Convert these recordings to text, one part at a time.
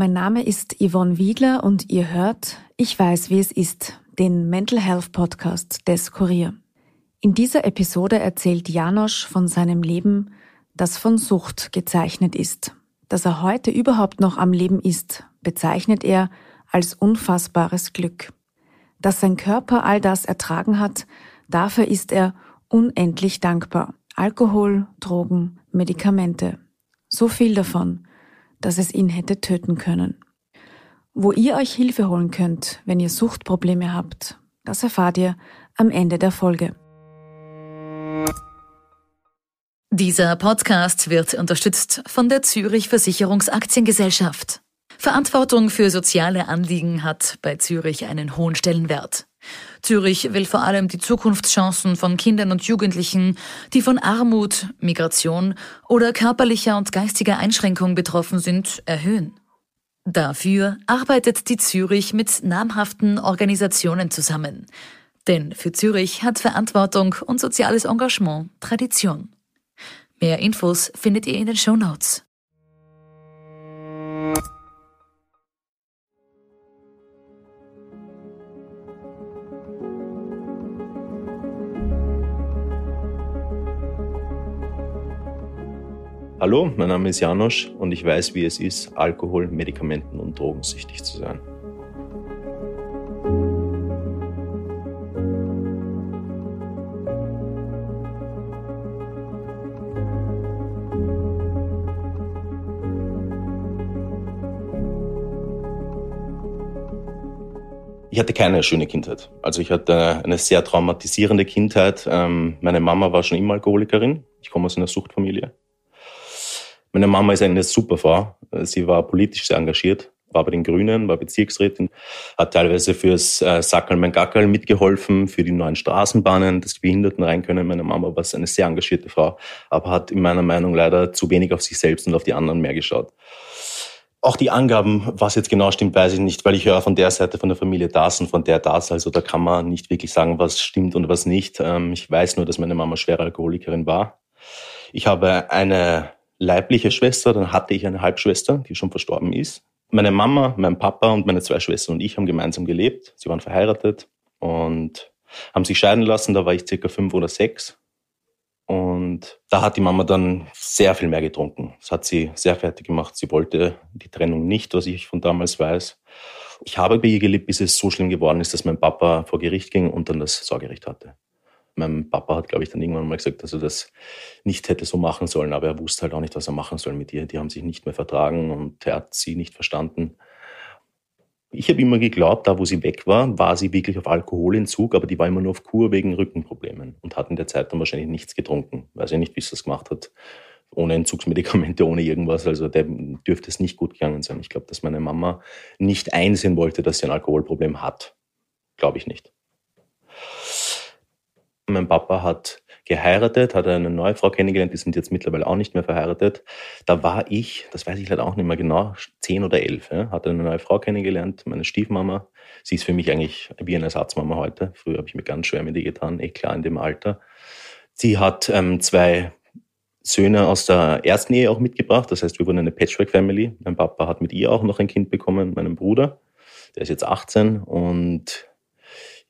Mein Name ist Yvonne Wiedler und ihr hört Ich weiß, wie es ist, den Mental Health Podcast des Kurier. In dieser Episode erzählt Janosch von seinem Leben, das von Sucht gezeichnet ist. Dass er heute überhaupt noch am Leben ist, bezeichnet er als unfassbares Glück. Dass sein Körper all das ertragen hat, dafür ist er unendlich dankbar. Alkohol, Drogen, Medikamente. So viel davon, dass es ihn hätte töten können. Wo ihr euch Hilfe holen könnt, wenn ihr Suchtprobleme habt, das erfahrt ihr am Ende der Folge. Dieser Podcast wird unterstützt von der Zurich Versicherungsaktiengesellschaft. Verantwortung für soziale Anliegen hat bei Zurich einen hohen Stellenwert. Zurich will vor allem die Zukunftschancen von Kindern und Jugendlichen, die von Armut, Migration oder körperlicher und geistiger Einschränkung betroffen sind, erhöhen. Dafür arbeitet die Zurich mit namhaften Organisationen zusammen. Denn für Zurich hat Verantwortung und soziales Engagement Tradition. Mehr Infos findet ihr in den Shownotes. Hallo, mein Name ist Janosch und ich weiß, wie es ist, Alkohol, Medikamenten und drogensüchtig zu sein. Ich hatte keine schöne Kindheit. Also ich hatte eine sehr traumatisierende Kindheit. Meine Mama war schon immer Alkoholikerin. Ich komme aus einer Suchtfamilie. Meine Mama ist eine super Frau. Sie war politisch sehr engagiert, war bei den Grünen, war Bezirksrätin, hat teilweise fürs Sackerl mein Gackerl mitgeholfen, für die neuen Straßenbahnen, dass die Behinderten rein können. Meine Mama war eine sehr engagierte Frau, aber hat in meiner Meinung leider zu wenig auf sich selbst und auf die anderen mehr geschaut. Auch die Angaben, was jetzt genau stimmt, weiß ich nicht, weil ich höre von der Seite von der Familie das und von der das. Also da kann man nicht wirklich sagen, was stimmt und was nicht. Ich weiß nur, dass meine Mama schwere Alkoholikerin war. Ich habe eine leibliche Schwester, dann hatte ich eine Halbschwester, die schon verstorben ist. Meine Mama, mein Papa und meine zwei Schwestern und ich haben gemeinsam gelebt. Sie waren verheiratet und haben sich scheiden lassen. Da war ich circa 5 oder 6. Und da hat die Mama dann sehr viel mehr getrunken. Das hat sie sehr fertig gemacht. Sie wollte die Trennung nicht, was ich von damals weiß. Ich habe bei ihr gelebt, bis es so schlimm geworden ist, dass mein Papa vor Gericht ging und dann das Sorgerecht hatte. Mein Papa hat, glaube ich, dann irgendwann mal gesagt, dass er das nicht hätte so machen sollen, aber er wusste halt auch nicht, was er machen soll mit ihr. Die haben sich nicht mehr vertragen und er hat sie nicht verstanden. Ich habe immer geglaubt, da wo sie weg war sie wirklich auf Alkoholentzug, aber die war immer nur auf Kur wegen Rückenproblemen und hat in der Zeit dann wahrscheinlich nichts getrunken. Weiß ich nicht, wie sie das gemacht hat, ohne Entzugsmedikamente, ohne irgendwas. Also der dürfte es nicht gut gegangen sein. Ich glaube, dass meine Mama nicht einsehen wollte, dass sie ein Alkoholproblem hat. Glaube ich nicht. Mein Papa hat geheiratet, hat eine neue Frau kennengelernt, die sind jetzt mittlerweile auch nicht mehr verheiratet. Da war ich, das weiß ich leider auch nicht mehr genau, 10 oder 11, ja, hat eine neue Frau kennengelernt, meine Stiefmama. Sie ist für mich eigentlich wie eine Ersatzmama heute. Früher habe ich mir ganz schwer mit ihr getan, klar in dem Alter. Sie hat 2 Söhne aus der ersten Ehe auch mitgebracht, das heißt, wir wurden eine Patchwork-Family. Mein Papa hat mit ihr auch noch ein Kind bekommen, meinen Bruder, der ist jetzt 18 und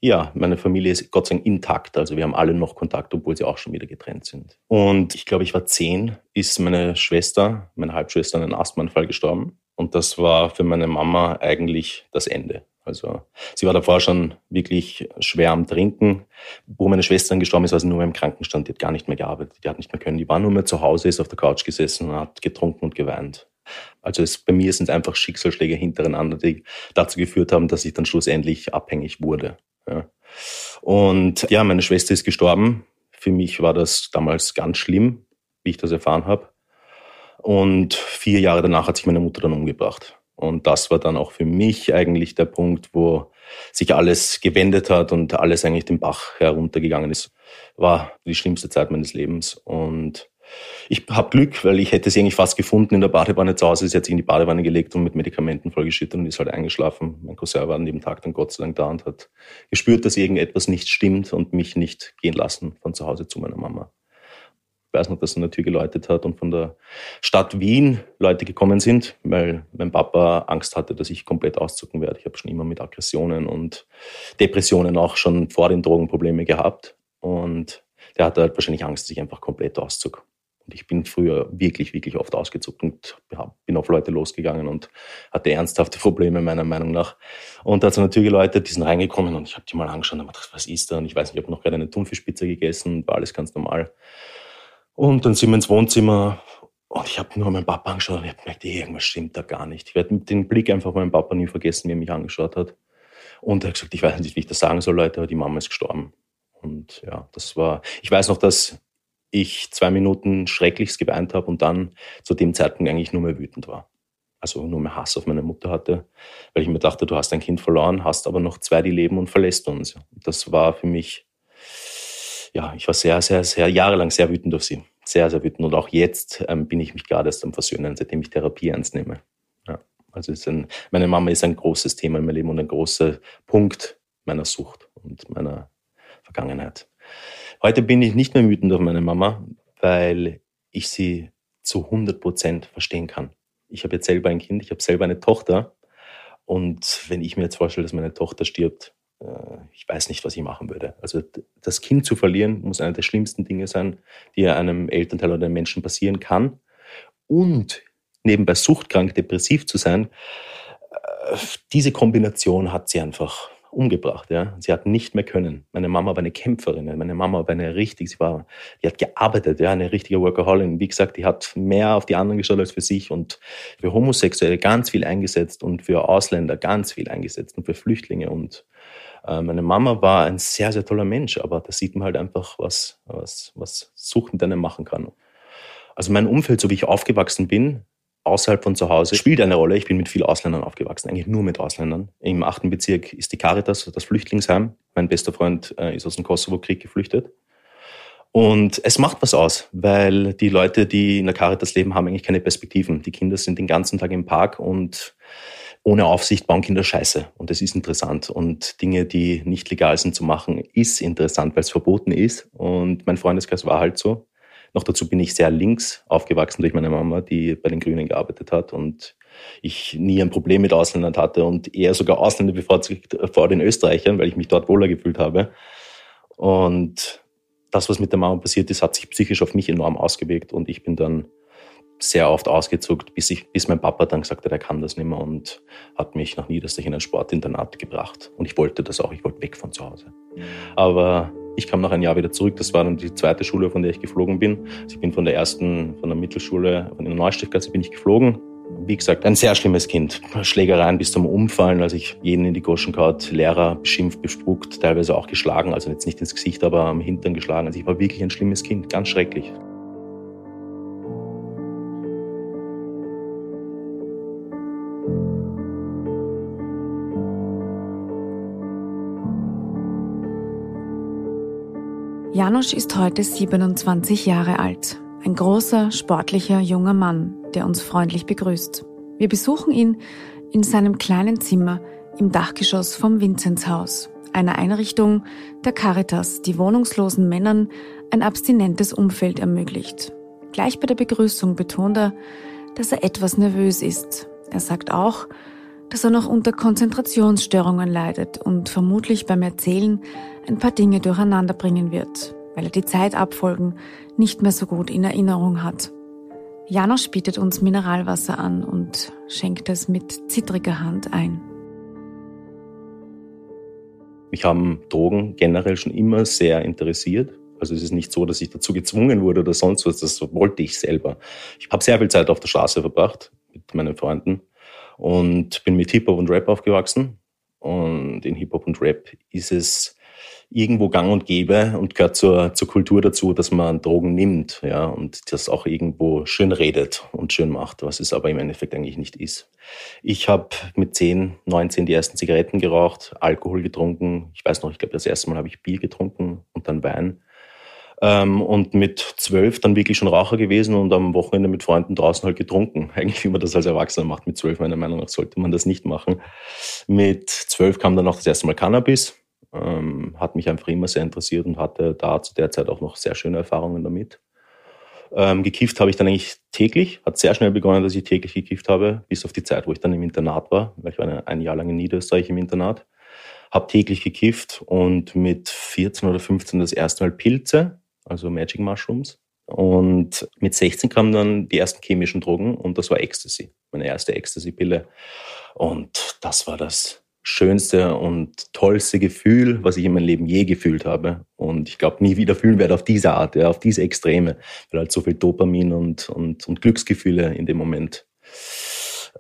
ja, meine Familie ist Gott sei Dank intakt, also wir haben alle noch Kontakt, obwohl sie auch schon wieder getrennt sind. Und ich glaube, ich war 10, ist meine Schwester, meine Halbschwester, an einem Asthmaanfall gestorben. Und das war für meine Mama eigentlich das Ende. Also sie war davor schon wirklich schwer am Trinken. Wo meine Schwester dann gestorben ist, war sie nur im Krankenstand, die hat gar nicht mehr gearbeitet, die hat nicht mehr können. Die war nur mehr zu Hause, ist auf der Couch gesessen und hat getrunken und geweint. Also bei mir sind es einfach Schicksalsschläge hintereinander, die dazu geführt haben, dass ich dann schlussendlich abhängig wurde. Ja. Und ja, meine Schwester ist gestorben. Für mich war das damals ganz schlimm, wie ich das erfahren habe. Und 4 Jahre danach hat sich meine Mutter dann umgebracht. Und das war dann auch für mich eigentlich der Punkt, wo sich alles gewendet hat und alles eigentlich den Bach heruntergegangen ist. War die schlimmste Zeit meines Lebens. Und ich habe Glück, weil ich hätte sie eigentlich fast gefunden in der Badewanne zu Hause. Sie hat sich in die Badewanne gelegt und mit Medikamenten vollgeschüttet und ist halt eingeschlafen. Mein Cousin war an dem Tag dann Gott sei Dank da und hat gespürt, dass irgendetwas nicht stimmt und mich nicht gehen lassen von zu Hause zu meiner Mama. Ich weiß noch, dass an der Tür geläutet hat und von der Stadt Wien Leute gekommen sind, weil mein Papa Angst hatte, dass ich komplett auszucken werde. Ich habe schon immer mit Aggressionen und Depressionen auch schon vor den Drogen Probleme gehabt. Und der hatte halt wahrscheinlich Angst, dass ich einfach komplett auszuck. Und ich bin früher wirklich, wirklich oft ausgezuckt und bin auf Leute losgegangen und hatte ernsthafte Probleme, meiner Meinung nach. Und da hat es an der Tür geläutet, die sind reingekommen und ich habe die mal angeschaut und habe gedacht, was ist da? Und ich weiß nicht, ich habe noch gerade eine Thunfischpizza gegessen, war alles ganz normal. Und dann sind wir ins Wohnzimmer und ich habe nur meinen Papa angeschaut und ich habe gemerkt, irgendwas stimmt da gar nicht. Ich werde den Blick einfach meinem Papa nie vergessen, wie er mich angeschaut hat. Und er hat gesagt, ich weiß nicht, wie ich das sagen soll, Leute, aber die Mama ist gestorben. Und ja, das war, ich weiß noch, dass ich 2 Minuten Schrecklichst geweint habe und dann zu dem Zeitpunkt eigentlich nur mehr wütend war. Also nur mehr Hass auf meine Mutter hatte, weil ich mir dachte, du hast dein Kind verloren, hast aber noch 2, die leben und verlässt uns. Das war für mich... Ja, ich war sehr, sehr, sehr jahrelang sehr wütend auf sie. Sehr, sehr wütend. Und auch jetzt bin ich mich gerade erst am Versöhnen, seitdem ich Therapie ernst nehme. Ja, also meine Mama ist ein großes Thema in meinem Leben und ein großer Punkt meiner Sucht und meiner Vergangenheit. Heute bin ich nicht mehr wütend auf meine Mama, weil ich sie zu 100% verstehen kann. Ich habe jetzt selber ein Kind, ich habe selber eine Tochter. Und wenn ich mir jetzt vorstelle, dass meine Tochter stirbt, ich weiß nicht, was ich machen würde. Also das Kind zu verlieren, muss einer der schlimmsten Dinge sein, die einem Elternteil oder einem Menschen passieren kann. Und nebenbei suchtkrank, depressiv zu sein, diese Kombination hat sie einfach umgebracht. Ja? Sie hat nicht mehr können. Meine Mama war eine Kämpferin. Meine Mama war die hat gearbeitet, ja, eine richtige Workaholin. Wie gesagt, die hat mehr auf die anderen geschaut als für sich und für Homosexuelle ganz viel eingesetzt und für Ausländer ganz viel eingesetzt und für Flüchtlinge und meine Mama war ein sehr, sehr toller Mensch, aber da sieht man halt einfach, was Sucht mit einem machen kann. Also mein Umfeld, so wie ich aufgewachsen bin, außerhalb von zu Hause, spielt eine Rolle. Ich bin mit vielen Ausländern aufgewachsen, eigentlich nur mit Ausländern. Im 8. Bezirk ist die Caritas, das Flüchtlingsheim. Mein bester Freund ist aus dem Kosovo-Krieg geflüchtet. Und es macht was aus, weil die Leute, die in der Caritas leben, haben eigentlich keine Perspektiven. Die Kinder sind den ganzen Tag im Park und ohne Aufsicht bauen Kinder Scheiße. Und das ist interessant. Und Dinge, die nicht legal sind zu machen, ist interessant, weil es verboten ist. Und mein Freundeskreis war halt so. Noch dazu bin ich sehr links aufgewachsen durch meine Mama, die bei den Grünen gearbeitet hat. Und ich nie ein Problem mit Ausländern hatte und eher sogar Ausländer bevorzugt vor den Österreichern, weil ich mich dort wohler gefühlt habe. Und das, was mit der Mama passiert ist, hat sich psychisch auf mich enorm ausgewirkt. Und ich bin dann sehr oft ausgezuckt, bis mein Papa dann gesagt hat, er kann das nicht mehr und hat mich nach Niederösterreich in ein Sportinternat gebracht. Und ich wollte das auch, ich wollte weg von zu Hause. Aber ich kam nach einem Jahr wieder zurück, das war dann die 2. Schule, von der ich geflogen bin. Also ich bin von der Mittelschule, von der Neustiftgasse bin ich geflogen. Wie gesagt, ein sehr schlimmes Kind. Schlägereien bis zum Umfallen, also ich jeden in die Goschen gehauen, Lehrer beschimpft, bespuckt, teilweise auch geschlagen, also jetzt nicht ins Gesicht, aber am Hintern geschlagen. Also ich war wirklich ein schlimmes Kind, ganz schrecklich. Janosch ist heute 27 Jahre alt. Ein großer, sportlicher, junger Mann, der uns freundlich begrüßt. Wir besuchen ihn in seinem kleinen Zimmer im Dachgeschoss vom Vinzenzhaus, einer Einrichtung der Caritas, die wohnungslosen Männern ein abstinentes Umfeld ermöglicht. Gleich bei der Begrüßung betont er, dass er etwas nervös ist. Er sagt auch, dass er noch unter Konzentrationsstörungen leidet und vermutlich beim Erzählen ein paar Dinge durcheinander bringen wird, weil er die Zeitabfolgen nicht mehr so gut in Erinnerung hat. Janosch bietet uns Mineralwasser an und schenkt es mit zittriger Hand ein. Mich haben Drogen generell schon immer sehr interessiert. Also es ist nicht so, dass ich dazu gezwungen wurde oder sonst was, das wollte ich selber. Ich habe sehr viel Zeit auf der Straße verbracht mit meinen Freunden. Und bin mit Hip-Hop und Rap aufgewachsen. Und in Hip-Hop und Rap ist es irgendwo gang und gäbe und gehört zur Kultur dazu, dass man Drogen nimmt, ja, und das auch irgendwo schön redet und schön macht, was es aber im Endeffekt eigentlich nicht ist. Ich habe mit 10, 19 die ersten Zigaretten geraucht, Alkohol getrunken. Ich weiß noch, ich glaube, das erste Mal habe ich Bier getrunken und dann Wein. Und mit 12 dann wirklich schon Raucher gewesen und am Wochenende mit Freunden draußen halt getrunken. Eigentlich, wie man das als Erwachsener macht. Mit 12, meiner Meinung nach, sollte man das nicht machen. Mit 12 kam dann auch das erste Mal Cannabis. Hat mich einfach immer sehr interessiert und hatte da zu der Zeit auch noch sehr schöne Erfahrungen damit. Gekifft habe ich dann eigentlich täglich, hat sehr schnell begonnen, dass ich täglich gekifft habe, bis auf die Zeit, wo ich dann im Internat war, weil ich war ein Jahr lang in Niederösterreich im Internat, habe täglich gekifft und mit 14 oder 15 das erste Mal Pilze, also Magic Mushrooms, und mit 16 kamen dann die ersten chemischen Drogen und das war Ecstasy, meine erste Ecstasy-Pille, und das war das schönste und tollste Gefühl, was ich in meinem Leben je gefühlt habe. Und ich glaube, nie wieder fühlen werde auf diese Art, ja, auf diese Extreme, weil halt so viel Dopamin und Glücksgefühle in dem Moment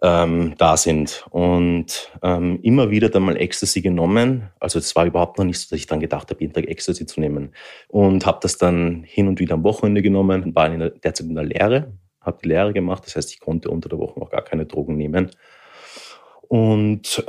da sind. Und immer wieder dann mal Ecstasy genommen. Also es war überhaupt noch nicht so, dass ich dann gedacht habe, jeden Tag Ecstasy zu nehmen. Und habe das dann hin und wieder am Wochenende genommen, war derzeit in der Lehre, habe die Lehre gemacht. Das heißt, ich konnte unter der Woche auch gar keine Drogen nehmen. Und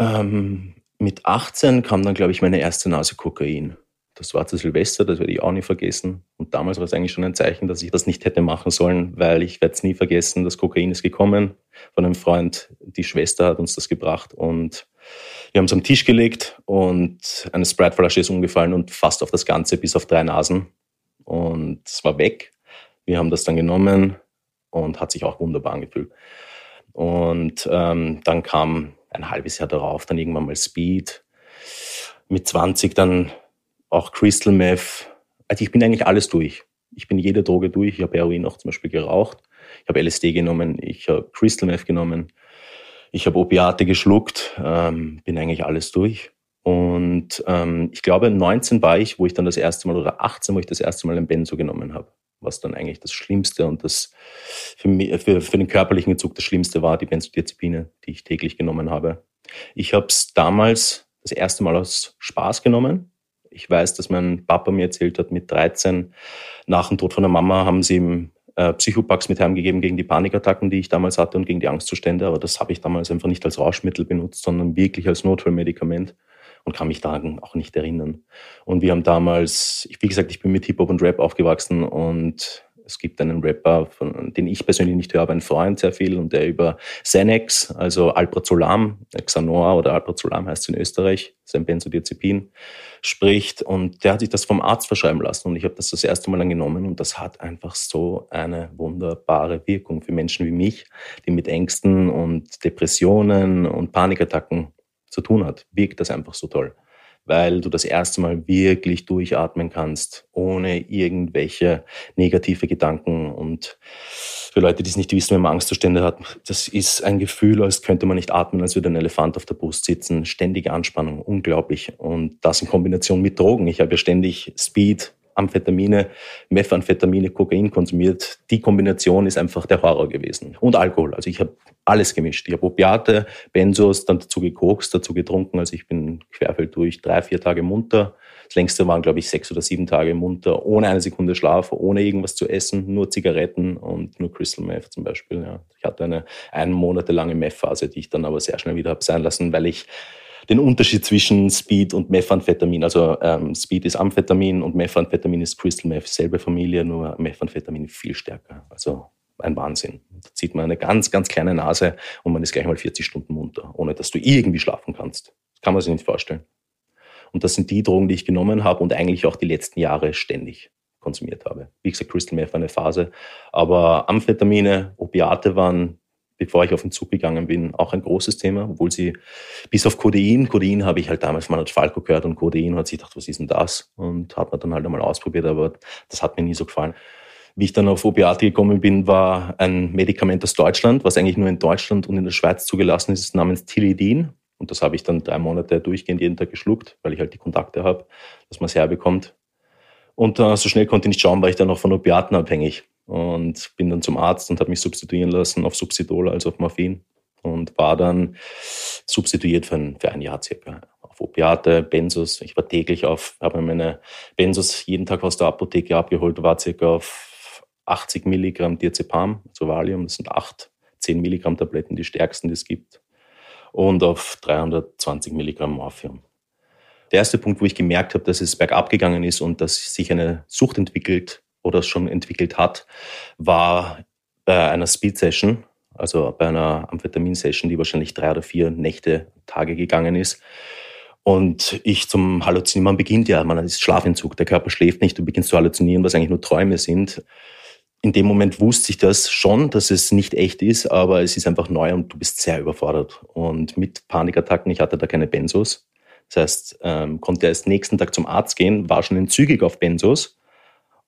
mit 18 kam dann, glaube ich, meine erste Nase Kokain. Das war zu Silvester, das werde ich auch nie vergessen. Und damals war es eigentlich schon ein Zeichen, dass ich das nicht hätte machen sollen, weil ich werde es nie vergessen, das Kokain ist gekommen von einem Freund. Die Schwester hat uns das gebracht und wir haben es am Tisch gelegt und eine Sprite-Flasche ist umgefallen und fast auf das Ganze, bis auf 3 Nasen. Und es war weg. Wir haben das dann genommen und hat sich auch wunderbar angefühlt. Und dann kam ein halbes Jahr darauf, dann irgendwann mal Speed, mit 20 dann auch Crystal Meth. Also ich bin eigentlich alles durch. Ich bin jede Droge durch. Ich habe Heroin auch zum Beispiel geraucht. Ich habe LSD genommen, ich habe Crystal Meth genommen. Ich habe Opiate geschluckt, bin eigentlich alles durch. Und ich glaube, 19 war ich, wo ich dann das erste Mal, oder 18, wo ich das erste Mal ein Benzo genommen habe. Was dann eigentlich das Schlimmste und das für den körperlichen Entzug das Schlimmste war, die Benzodiazepine, die ich täglich genommen habe. Ich habe es damals das erste Mal aus Spaß genommen. Ich weiß, dass mein Papa mir erzählt hat, mit 13, nach dem Tod von der Mama, haben sie ihm Psychopax mit heimgegeben gegen die Panikattacken, die ich damals hatte und gegen die Angstzustände. Aber das habe ich damals einfach nicht als Rauschmittel benutzt, sondern wirklich als Notfallmedikament. Und kann mich daran auch nicht erinnern. Und wir haben damals, wie gesagt, ich bin mit Hip-Hop und Rap aufgewachsen und es gibt einen Rapper, den ich persönlich nicht höre, aber einen Freund sehr viel, und der über Xanax, also Alprazolam, Xanoa oder Alprazolam heißt es in Österreich, das ist ein Benzodiazepin, spricht, und der hat sich das vom Arzt verschreiben lassen und ich habe das erste Mal angenommen und das hat einfach so eine wunderbare Wirkung für Menschen wie mich, die mit Ängsten und Depressionen und Panikattacken zu tun hat, wirkt das einfach so toll, weil du das erste Mal wirklich durchatmen kannst, ohne irgendwelche negative Gedanken. Und für Leute, die es nicht wissen, wenn man Angstzustände hat, das ist ein Gefühl, als könnte man nicht atmen, als würde ein Elefant auf der Brust sitzen, ständige Anspannung, unglaublich. Und das in Kombination mit Drogen. Ich habe ja ständig Speed, Amphetamine, Methamphetamine, Kokain konsumiert. Die Kombination ist einfach der Horror gewesen. Und Alkohol. Also ich habe alles gemischt. Ich habe Opiate, Benzos, dann dazu gekokst, dazu getrunken. Also ich bin querfeld durch, 3-4 Tage munter. Das längste waren, glaube ich, 6 oder 7 Tage munter, ohne eine Sekunde Schlaf, ohne irgendwas zu essen, nur Zigaretten und nur Crystal Meth zum Beispiel. Ja. Ich hatte eine 1 monatelange Meth-Phase, die ich dann aber sehr schnell wieder habe sein lassen, weil ich den Unterschied zwischen Speed und Methamphetamin, also Speed ist Amphetamin und Methamphetamin ist Crystal Meth, selbe Familie, nur Methamphetamin viel stärker. Also ein Wahnsinn. Da zieht man eine ganz, ganz kleine Nase und man ist gleich mal 40 Stunden munter, ohne dass du irgendwie schlafen kannst. Das kann man sich nicht vorstellen. Und das sind die Drogen, die ich genommen habe und eigentlich auch die letzten Jahre ständig konsumiert habe. Wie gesagt, Crystal Meth war eine Phase, aber Amphetamine, Opiate waren, bevor ich auf den Zug gegangen bin, auch ein großes Thema, obwohl sie bis auf Codein habe ich halt damals mal als Falco gehört und Codein hat sich gedacht, was ist denn das? Und hat man dann halt einmal ausprobiert, aber das hat mir nie so gefallen. Wie ich dann auf Opiate gekommen bin, war ein Medikament aus Deutschland, was eigentlich nur in Deutschland und in der Schweiz zugelassen ist, namens Tilidin. Und das habe ich dann 3 Monate durchgehend jeden Tag geschluckt, weil ich halt die Kontakte habe, dass man es herbekommt. Und so schnell konnte ich nicht schauen, weil ich dann auch von Opiaten abhängig. Und bin dann zum Arzt und habe mich substituieren lassen auf Subsidol, also auf Morphin. Und war dann substituiert für ein Jahr circa auf Opiate, Benzos. Ich war täglich habe meine Benzos jeden Tag aus der Apotheke abgeholt, war circa auf 80 Milligramm Diazepam, also Valium. Das sind 8-10 Milligramm Tabletten, die stärksten, die es gibt. Und auf 320 Milligramm Morphium. Der erste Punkt, wo ich gemerkt habe, dass es bergab gegangen ist und dass sich eine Sucht entwickelt, oder es schon entwickelt hat, war bei einer Speed-Session, also bei einer Amphetamin-Session, die wahrscheinlich 3 oder 4 Tage gegangen ist. Und ich zum Halluzinieren, man beginnt ja, man ist Schlafentzug, der Körper schläft nicht, du beginnst zu halluzinieren, was eigentlich nur Träume sind. in dem Moment wusste ich das schon, dass es nicht echt ist, aber es ist einfach neu und du bist sehr überfordert. Und mit Panikattacken, ich hatte da keine Benzos. Das heißt, konnte erst nächsten Tag zum Arzt gehen, war schon entzügig auf Benzos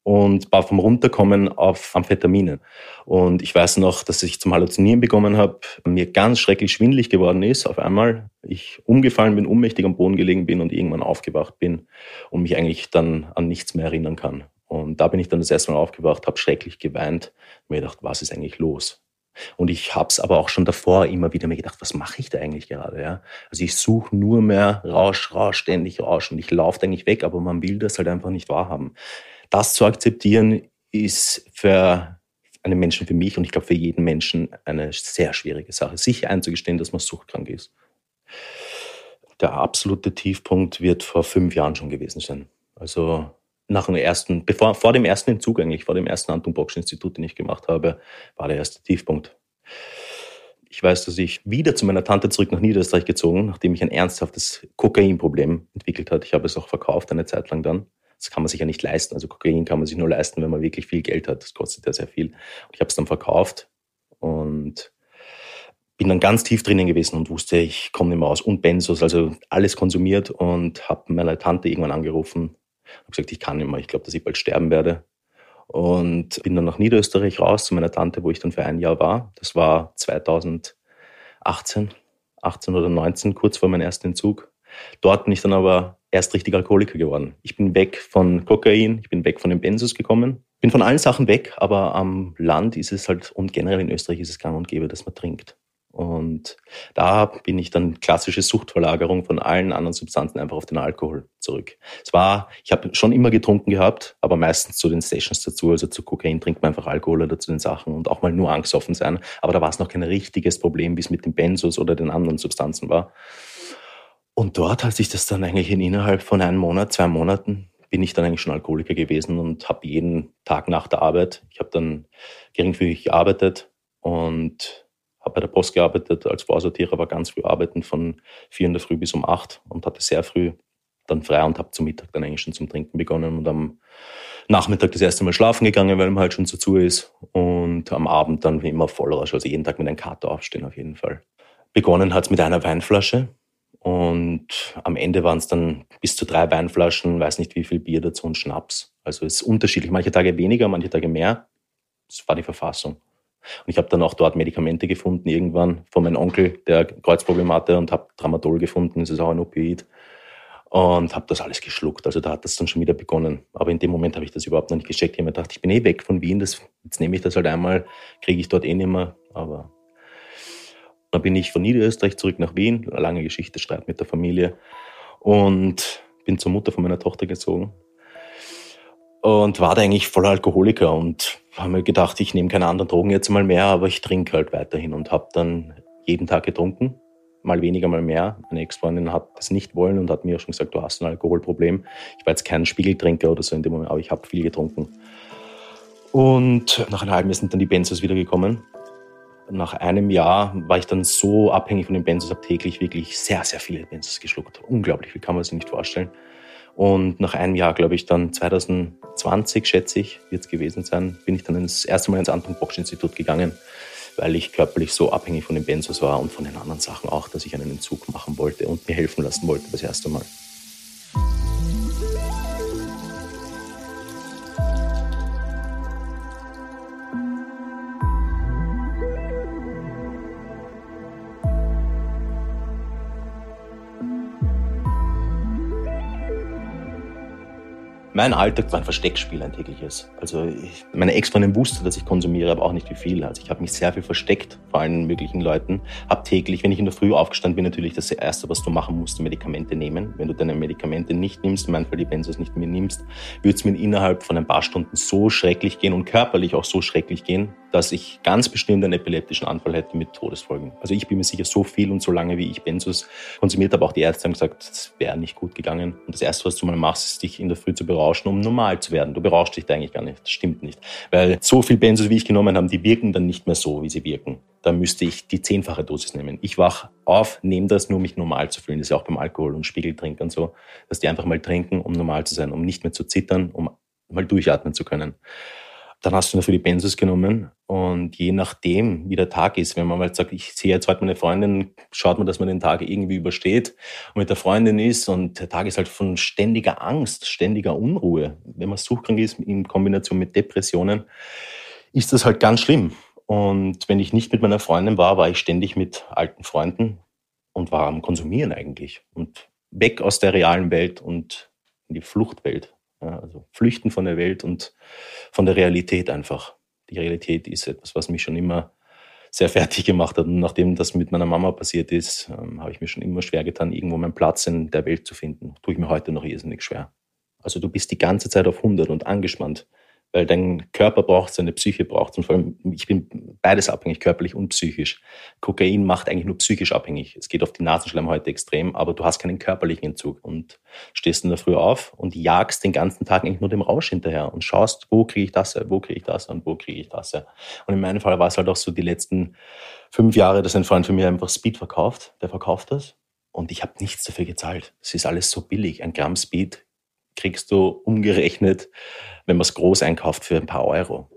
und war vom Runterkommen auf Amphetamine. Und ich weiß noch, dass ich zum Halluzinieren bekommen habe, mir ganz schrecklich schwindelig geworden ist auf einmal. Ich umgefallen bin, ohnmächtig am Boden gelegen bin und irgendwann aufgewacht bin und mich eigentlich dann an nichts mehr erinnern kann. Und da bin ich dann das erste Mal aufgewacht, habe schrecklich geweint und mir gedacht, was ist eigentlich los? Und ich habe es aber auch schon davor immer wieder mir gedacht, was mache ich da eigentlich gerade? Ja? Also ich suche nur mehr Rausch, ständig Rausch und ich laufe eigentlich weg, aber man will das halt einfach nicht wahrhaben. Das zu akzeptieren ist für einen Menschen, für mich und ich glaube für jeden Menschen eine sehr schwierige Sache, sich einzugestehen, dass man suchtkrank ist. Der absolute Tiefpunkt wird vor 5 Jahren schon gewesen sein. Also vor dem ersten Entzug eigentlich, vor dem ersten Anton-Proksch-Institut, den ich gemacht habe, war der erste Tiefpunkt. Ich weiß, dass ich wieder zu meiner Tante zurück nach Niederösterreich gezogen, nachdem ich ein ernsthaftes Kokainproblem entwickelt hatte. Ich habe es auch verkauft eine Zeit lang dann. Das kann man sich ja nicht leisten. Also Kokain kann man sich nur leisten, wenn man wirklich viel Geld hat. Das kostet ja sehr viel. Und ich habe es dann verkauft und bin dann ganz tief drinnen gewesen und wusste, ich komme nicht mehr raus. Und Benzos, also alles konsumiert und habe meine Tante irgendwann angerufen. Ich habe gesagt, ich kann nicht mehr. Ich glaube, dass ich bald sterben werde. Und bin dann nach Niederösterreich raus zu meiner Tante, wo ich dann für ein Jahr war. Das war 2018 oder 19, kurz vor meinem ersten Entzug. Dort bin ich dann aber erst richtig Alkoholiker geworden. Ich bin weg von Kokain, ich bin weg von den Benzos gekommen. Bin von allen Sachen weg, aber am Land ist es halt, und generell in Österreich ist es gang und gäbe, dass man trinkt. Und da bin ich dann klassische Suchtverlagerung von allen anderen Substanzen einfach auf den Alkohol zurück. Ich habe schon immer getrunken gehabt, aber meistens zu den Sessions dazu, also zu Kokain trinkt man einfach Alkohol oder zu den Sachen und auch mal nur angesoffen sein. Aber da war es noch kein richtiges Problem, wie es mit den Benzos oder den anderen Substanzen war. Und dort hat sich das dann eigentlich innerhalb von 1 Monat, 2 Monaten, bin ich dann eigentlich schon Alkoholiker gewesen und habe jeden Tag nach der Arbeit, ich habe dann geringfügig gearbeitet und habe bei der Post gearbeitet als Vorsortierer, war ganz früh arbeiten von 4 in der Früh bis um 8 und hatte sehr früh dann frei und habe zum Mittag dann eigentlich schon zum Trinken begonnen und am Nachmittag das erste Mal schlafen gegangen, weil man halt schon zu ist und am Abend dann wie immer Vollrausch, also jeden Tag mit einem Kater aufstehen auf jeden Fall. Begonnen hat es mit einer Weinflasche und am Ende waren es dann bis zu 3 Weinflaschen, weiß nicht wie viel Bier dazu und Schnaps. Also es ist unterschiedlich, manche Tage weniger, manche Tage mehr. Das war die Verfassung. Und ich habe dann auch dort Medikamente gefunden, irgendwann von meinem Onkel, der Kreuzprobleme hatte, und habe Tramadol gefunden, das ist auch ein Opioid, und habe das alles geschluckt. Also da hat das dann schon wieder begonnen. Aber in dem Moment habe ich das überhaupt noch nicht gecheckt. Ich habe mir gedacht, ich bin eh weg von Wien, jetzt nehme ich das halt einmal, kriege ich dort eh nicht mehr. Aber dann bin ich von Niederösterreich zurück nach Wien, eine lange Geschichte, Streit mit der Familie, und bin zur Mutter von meiner Tochter gezogen. Und war da eigentlich voller Alkoholiker und habe mir gedacht, ich nehme keine anderen Drogen jetzt mal mehr, aber ich trinke halt weiterhin und habe dann jeden Tag getrunken, mal weniger, mal mehr. Meine Ex-Freundin hat das nicht wollen und hat mir auch schon gesagt, du hast ein Alkoholproblem. Ich war jetzt kein Spiegeltrinker oder so in dem Moment, aber ich habe viel getrunken. Und nach einem halben Jahr sind dann die Benzos wiedergekommen. Nach einem Jahr war ich dann so abhängig von den Benzos, habe täglich wirklich sehr, sehr viele Benzos geschluckt. Unglaublich, wie kann man sich nicht vorstellen. Und nach einem Jahr, glaube ich, dann 2020, schätze ich, wird es gewesen sein, bin ich dann das erste Mal ins Anton-Proksch-Institut gegangen, weil ich körperlich so abhängig von den Benzos war und von den anderen Sachen auch, dass ich einen Entzug machen wollte und mir helfen lassen wollte das erste Mal. Mein Alltag war ein Versteckspiel, ein tägliches. Also meine Ex-Freundin wusste, dass ich konsumiere, aber auch nicht wie viel. Also ich habe mich sehr viel versteckt vor allen möglichen Leuten. Habe täglich, wenn ich in der Früh aufgestanden bin, natürlich das Erste, was du machen musst, Medikamente nehmen. Wenn du deine Medikamente nicht nimmst, in meinem Fall die Benzos nicht mehr nimmst, würde es mir innerhalb von ein paar Stunden so schrecklich gehen und körperlich auch so schrecklich gehen, dass ich ganz bestimmt einen epileptischen Anfall hätte mit Todesfolgen. Also ich bin mir sicher, so viel und so lange, wie ich Benzos konsumiert habe, auch die Ärzte haben gesagt, das wäre nicht gut gegangen. Und das Erste, was du mal machst, ist, dich in der Früh zu berauschen, um normal zu werden. Du berauschst dich da eigentlich gar nicht. Das stimmt nicht. Weil so viel Benzos, wie ich genommen habe, die wirken dann nicht mehr so, wie sie wirken. Da müsste ich die 10-fache Dosis nehmen. Ich wache auf, nehme das, nur um mich normal zu fühlen. Das ist ja auch beim Alkohol und Spiegeltrinkern so, dass die einfach mal trinken, um normal zu sein, um nicht mehr zu zittern, um mal durchatmen zu können. Dann hast du noch für die Benzos genommen und je nachdem, wie der Tag ist, wenn man mal sagt, ich sehe jetzt heute meine Freundin, schaut man, dass man den Tag irgendwie übersteht und mit der Freundin ist und der Tag ist halt von ständiger Angst, ständiger Unruhe. Wenn man suchtkrank ist in Kombination mit Depressionen, ist das halt ganz schlimm. Und wenn ich nicht mit meiner Freundin war, war ich ständig mit alten Freunden und war am Konsumieren eigentlich und weg aus der realen Welt und in die Fluchtwelt. Ja, also flüchten von der Welt und von der Realität einfach. Die Realität ist etwas, was mich schon immer sehr fertig gemacht hat. Und nachdem das mit meiner Mama passiert ist, habe ich mir schon immer schwer getan, irgendwo meinen Platz in der Welt zu finden. Tue ich mir heute noch irrsinnig schwer. Also du bist die ganze Zeit auf 100 und angespannt, weil dein Körper braucht es, deine Psyche braucht es. Und vor allem, ich bin beides abhängig, körperlich und psychisch. Kokain macht eigentlich nur psychisch abhängig. Es geht auf die Nasenschleimhäute extrem, aber du hast keinen körperlichen Entzug und stehst in der Früh auf und jagst den ganzen Tag eigentlich nur dem Rausch hinterher und schaust, wo kriege ich das her, wo kriege ich das her und wo kriege ich das her. Und in meinem Fall war es halt auch so die letzten 5 Jahre, dass ein Freund von mir einfach Speed verkauft. Der verkauft das und ich habe nichts dafür gezahlt. Es ist alles so billig. Ein Gramm Speed kriegst du umgerechnet, wenn man es groß einkauft, für ein paar Euro.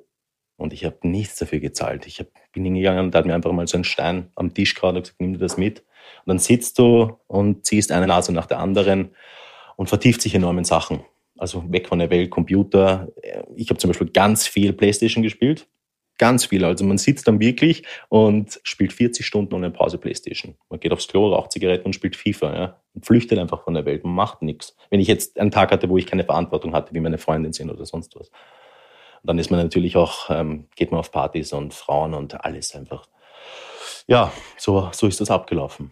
Und ich habe nichts dafür gezahlt. Ich bin hingegangen und da hat mir einfach mal so einen Stein am Tisch gehauen und gesagt, nimm dir das mit. Und dann sitzt du und ziehst eine Nase nach der anderen und vertieft sich enorm in Sachen. Also weg von der Welt, Computer. Ich habe zum Beispiel ganz viel Playstation gespielt. Ganz viel. Also man sitzt dann wirklich und spielt 40 Stunden ohne Pause Playstation. Man geht aufs Klo, raucht Zigaretten und spielt FIFA. Ja? Und flüchtet einfach von der Welt. Man macht nichts. Wenn ich jetzt einen Tag hatte, wo ich keine Verantwortung hatte, wie meine Freundin sind oder sonst was. Und dann ist man natürlich auch, geht man auf Partys und Frauen und alles einfach. Ja, so ist das abgelaufen.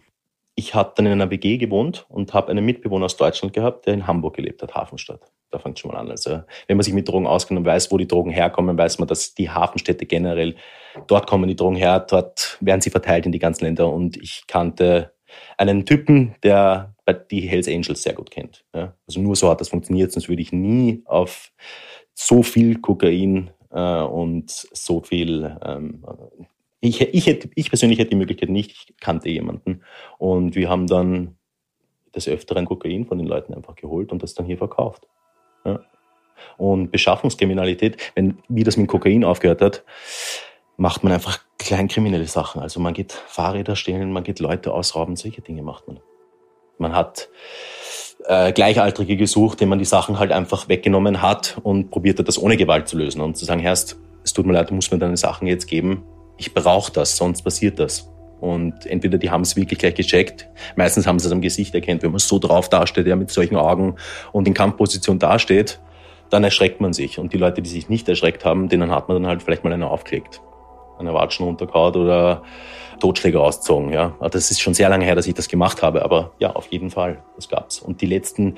Ich habe dann in einer WG gewohnt und habe einen Mitbewohner aus Deutschland gehabt, der in Hamburg gelebt hat, Hafenstadt. Da fängt es schon mal an. Also, wenn man sich mit Drogen auskennt und weiß, wo die Drogen herkommen, weiß man, dass die Hafenstädte generell, dort kommen die Drogen her, dort werden sie verteilt in die ganzen Länder. Und ich kannte einen Typen, der die Hells Angels sehr gut kennt. Ja? Also nur so hat das funktioniert, sonst würde ich nie auf so viel Kokain und so viel... Ich persönlich hätte die Möglichkeit nicht, ich kannte jemanden. Und wir haben dann des Öfteren Kokain von den Leuten einfach geholt und das dann hier verkauft. Ja. Und Beschaffungskriminalität, wie das mit Kokain aufgehört hat, macht man einfach kleinkriminelle Sachen. Also man geht Fahrräder stehlen, man geht Leute ausrauben, solche Dinge macht man. Man hat Gleichaltrige gesucht, denen man die Sachen halt einfach weggenommen hat und probiert hat, das ohne Gewalt zu lösen und zu sagen, Herrst, es tut mir leid, du musst mir deine Sachen jetzt geben. Ich brauche das, sonst passiert das. Und entweder die haben es wirklich gleich gecheckt, meistens haben sie es am Gesicht erkannt, wenn man so drauf dasteht, ja, mit solchen Augen und in Kampfposition dasteht, dann erschreckt man sich. Und die Leute, die sich nicht erschreckt haben, denen hat man dann halt vielleicht mal einen aufgelegt, eine Watschen runtergehauen oder Totschläge ausgezogen. Ja. Das ist schon sehr lange her, dass ich das gemacht habe, aber ja, auf jeden Fall, das gab's. Und die letzten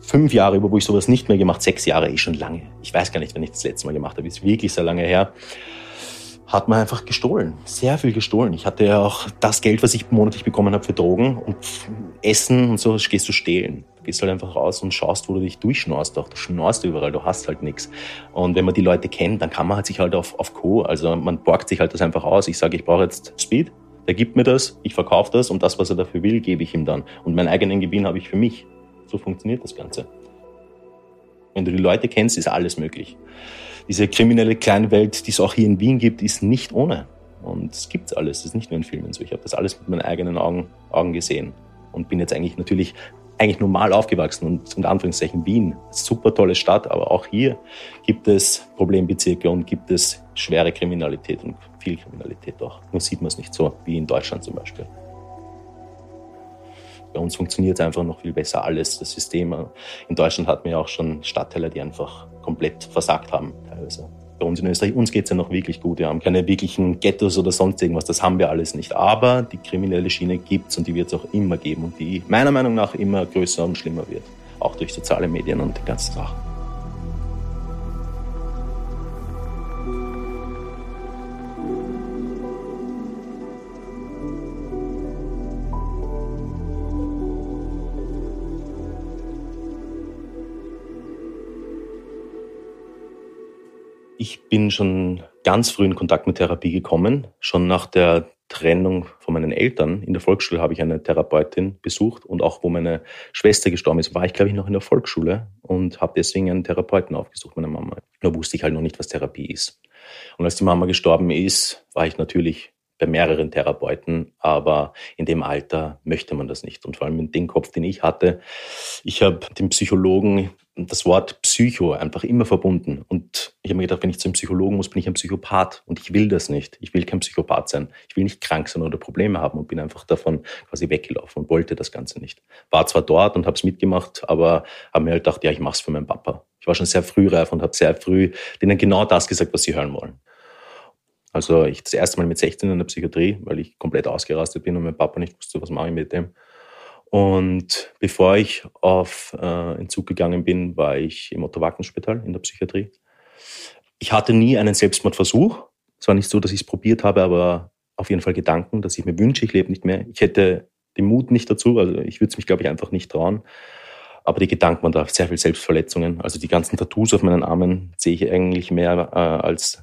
5 Jahre, wo ich sowas nicht mehr gemacht, 6 Jahre, ist schon lange. Ich weiß gar nicht, wann ich das letzte Mal gemacht habe, ist wirklich sehr lange her. Hat man einfach gestohlen, sehr viel gestohlen. Ich hatte ja auch das Geld, was ich monatlich bekommen habe für Drogen und Essen und so, das gehst du stehlen. Du gehst halt einfach raus und schaust, wo du dich durchschnorst. Auch du schnorst überall, du hast halt nichts. Und wenn man die Leute kennt, dann kann man halt sich halt auf Co. Also man borgt sich halt das einfach aus. Ich sage, ich brauche jetzt Speed, der gibt mir das, ich verkaufe das und das, was er dafür will, gebe ich ihm dann. Und meinen eigenen Gewinn habe ich für mich. So funktioniert das Ganze. Wenn du die Leute kennst, ist alles möglich. Diese kriminelle Kleinwelt, die es auch hier in Wien gibt, ist nicht ohne. Und es gibt's alles, das ist nicht nur in Filmen so. Ich habe das alles mit meinen eigenen Augen gesehen und bin jetzt eigentlich natürlich normal aufgewachsen und unter Anführungszeichen Wien, super tolle Stadt, aber auch hier gibt es Problembezirke und gibt es schwere Kriminalität und viel Kriminalität auch. Nur sieht man es nicht so, wie in Deutschland zum Beispiel. Bei uns funktioniert einfach noch viel besser alles, das System. In Deutschland hatten wir ja auch schon Stadtteile, die einfach komplett versagt haben teilweise. Bei uns in Österreich, uns geht es ja noch wirklich gut. Wir haben keine wirklichen Ghettos oder sonst irgendwas, das haben wir alles nicht. Aber die kriminelle Schiene gibt es und die wird es auch immer geben und die meiner Meinung nach immer größer und schlimmer wird. Auch durch soziale Medien und die ganzen Sachen. Ich bin schon ganz früh in Kontakt mit Therapie gekommen. Schon nach der Trennung von meinen Eltern. In der Volksschule habe ich eine Therapeutin besucht und auch wo meine Schwester gestorben ist, war ich, glaube ich, noch in der Volksschule und habe deswegen einen Therapeuten aufgesucht, meine Mama. Da wusste ich halt noch nicht, was Therapie ist. Und als die Mama gestorben ist, war ich natürlich bei mehreren Therapeuten, aber in dem Alter möchte man das nicht. Und vor allem in dem Kopf, den ich hatte, ich habe dem Psychologen das Wort Psycho einfach immer verbunden. Und ich habe mir gedacht, wenn ich zu einem Psychologen muss, bin ich ein Psychopath. Und ich will das nicht. Ich will kein Psychopath sein. Ich will nicht krank sein oder Probleme haben und bin einfach davon quasi weggelaufen und wollte das Ganze nicht. War zwar dort und habe es mitgemacht, aber habe mir halt gedacht, ja, ich mache es für meinen Papa. Ich war schon sehr frühreif und habe sehr früh denen genau das gesagt, was sie hören wollen. Also ich das erste Mal mit 16 in der Psychiatrie, weil ich komplett ausgerastet bin und mein Papa nicht wusste, was mache ich mit dem. Und bevor ich auf Entzug gegangen bin, war ich im Otto-Wagner-Spital in der Psychiatrie. Ich hatte nie einen Selbstmordversuch. Es war nicht so, dass ich es probiert habe, aber auf jeden Fall Gedanken, dass ich mir wünsche, ich lebe nicht mehr. Ich hätte den Mut nicht dazu, also ich würde es mich, glaube ich, einfach nicht trauen. Aber die Gedanken waren da, sehr viele Selbstverletzungen. Also die ganzen Tattoos auf meinen Armen sehe ich eigentlich mehr als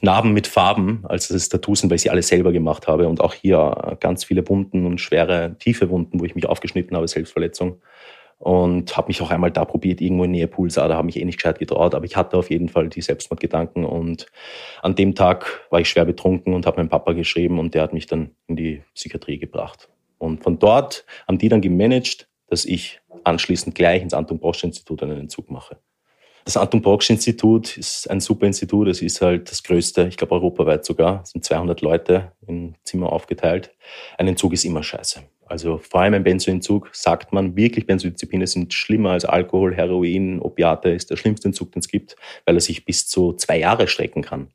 Narben mit Farben, als dass es Tattoos sind, weil ich sie alle selber gemacht habe. Und auch hier ganz viele Wunden und schwere, tiefe Wunden, wo ich mich aufgeschnitten habe, Selbstverletzung. Und habe mich auch einmal da probiert, irgendwo in Nähe Pulsader, habe mich nicht gescheit getraut, aber ich hatte auf jeden Fall die Selbstmordgedanken. Und an dem Tag war ich schwer betrunken und habe meinem Papa geschrieben und der hat mich dann in die Psychiatrie gebracht. Und von dort haben die dann gemanagt, dass ich anschließend gleich ins Anton-Proksch-Institut einen Entzug mache. Das Anton-Proksch-Institut ist ein super Institut, es ist halt das größte, ich glaube europaweit sogar, es sind 200 Leute im Zimmer aufgeteilt. Ein Entzug ist immer scheiße. Also vor allem ein Benzoentzug sagt man, wirklich Benzodiazepine sind schlimmer als Alkohol, Heroin, Opiate, ist der schlimmste Entzug, den es gibt, weil er sich bis zu 2 Jahre strecken kann.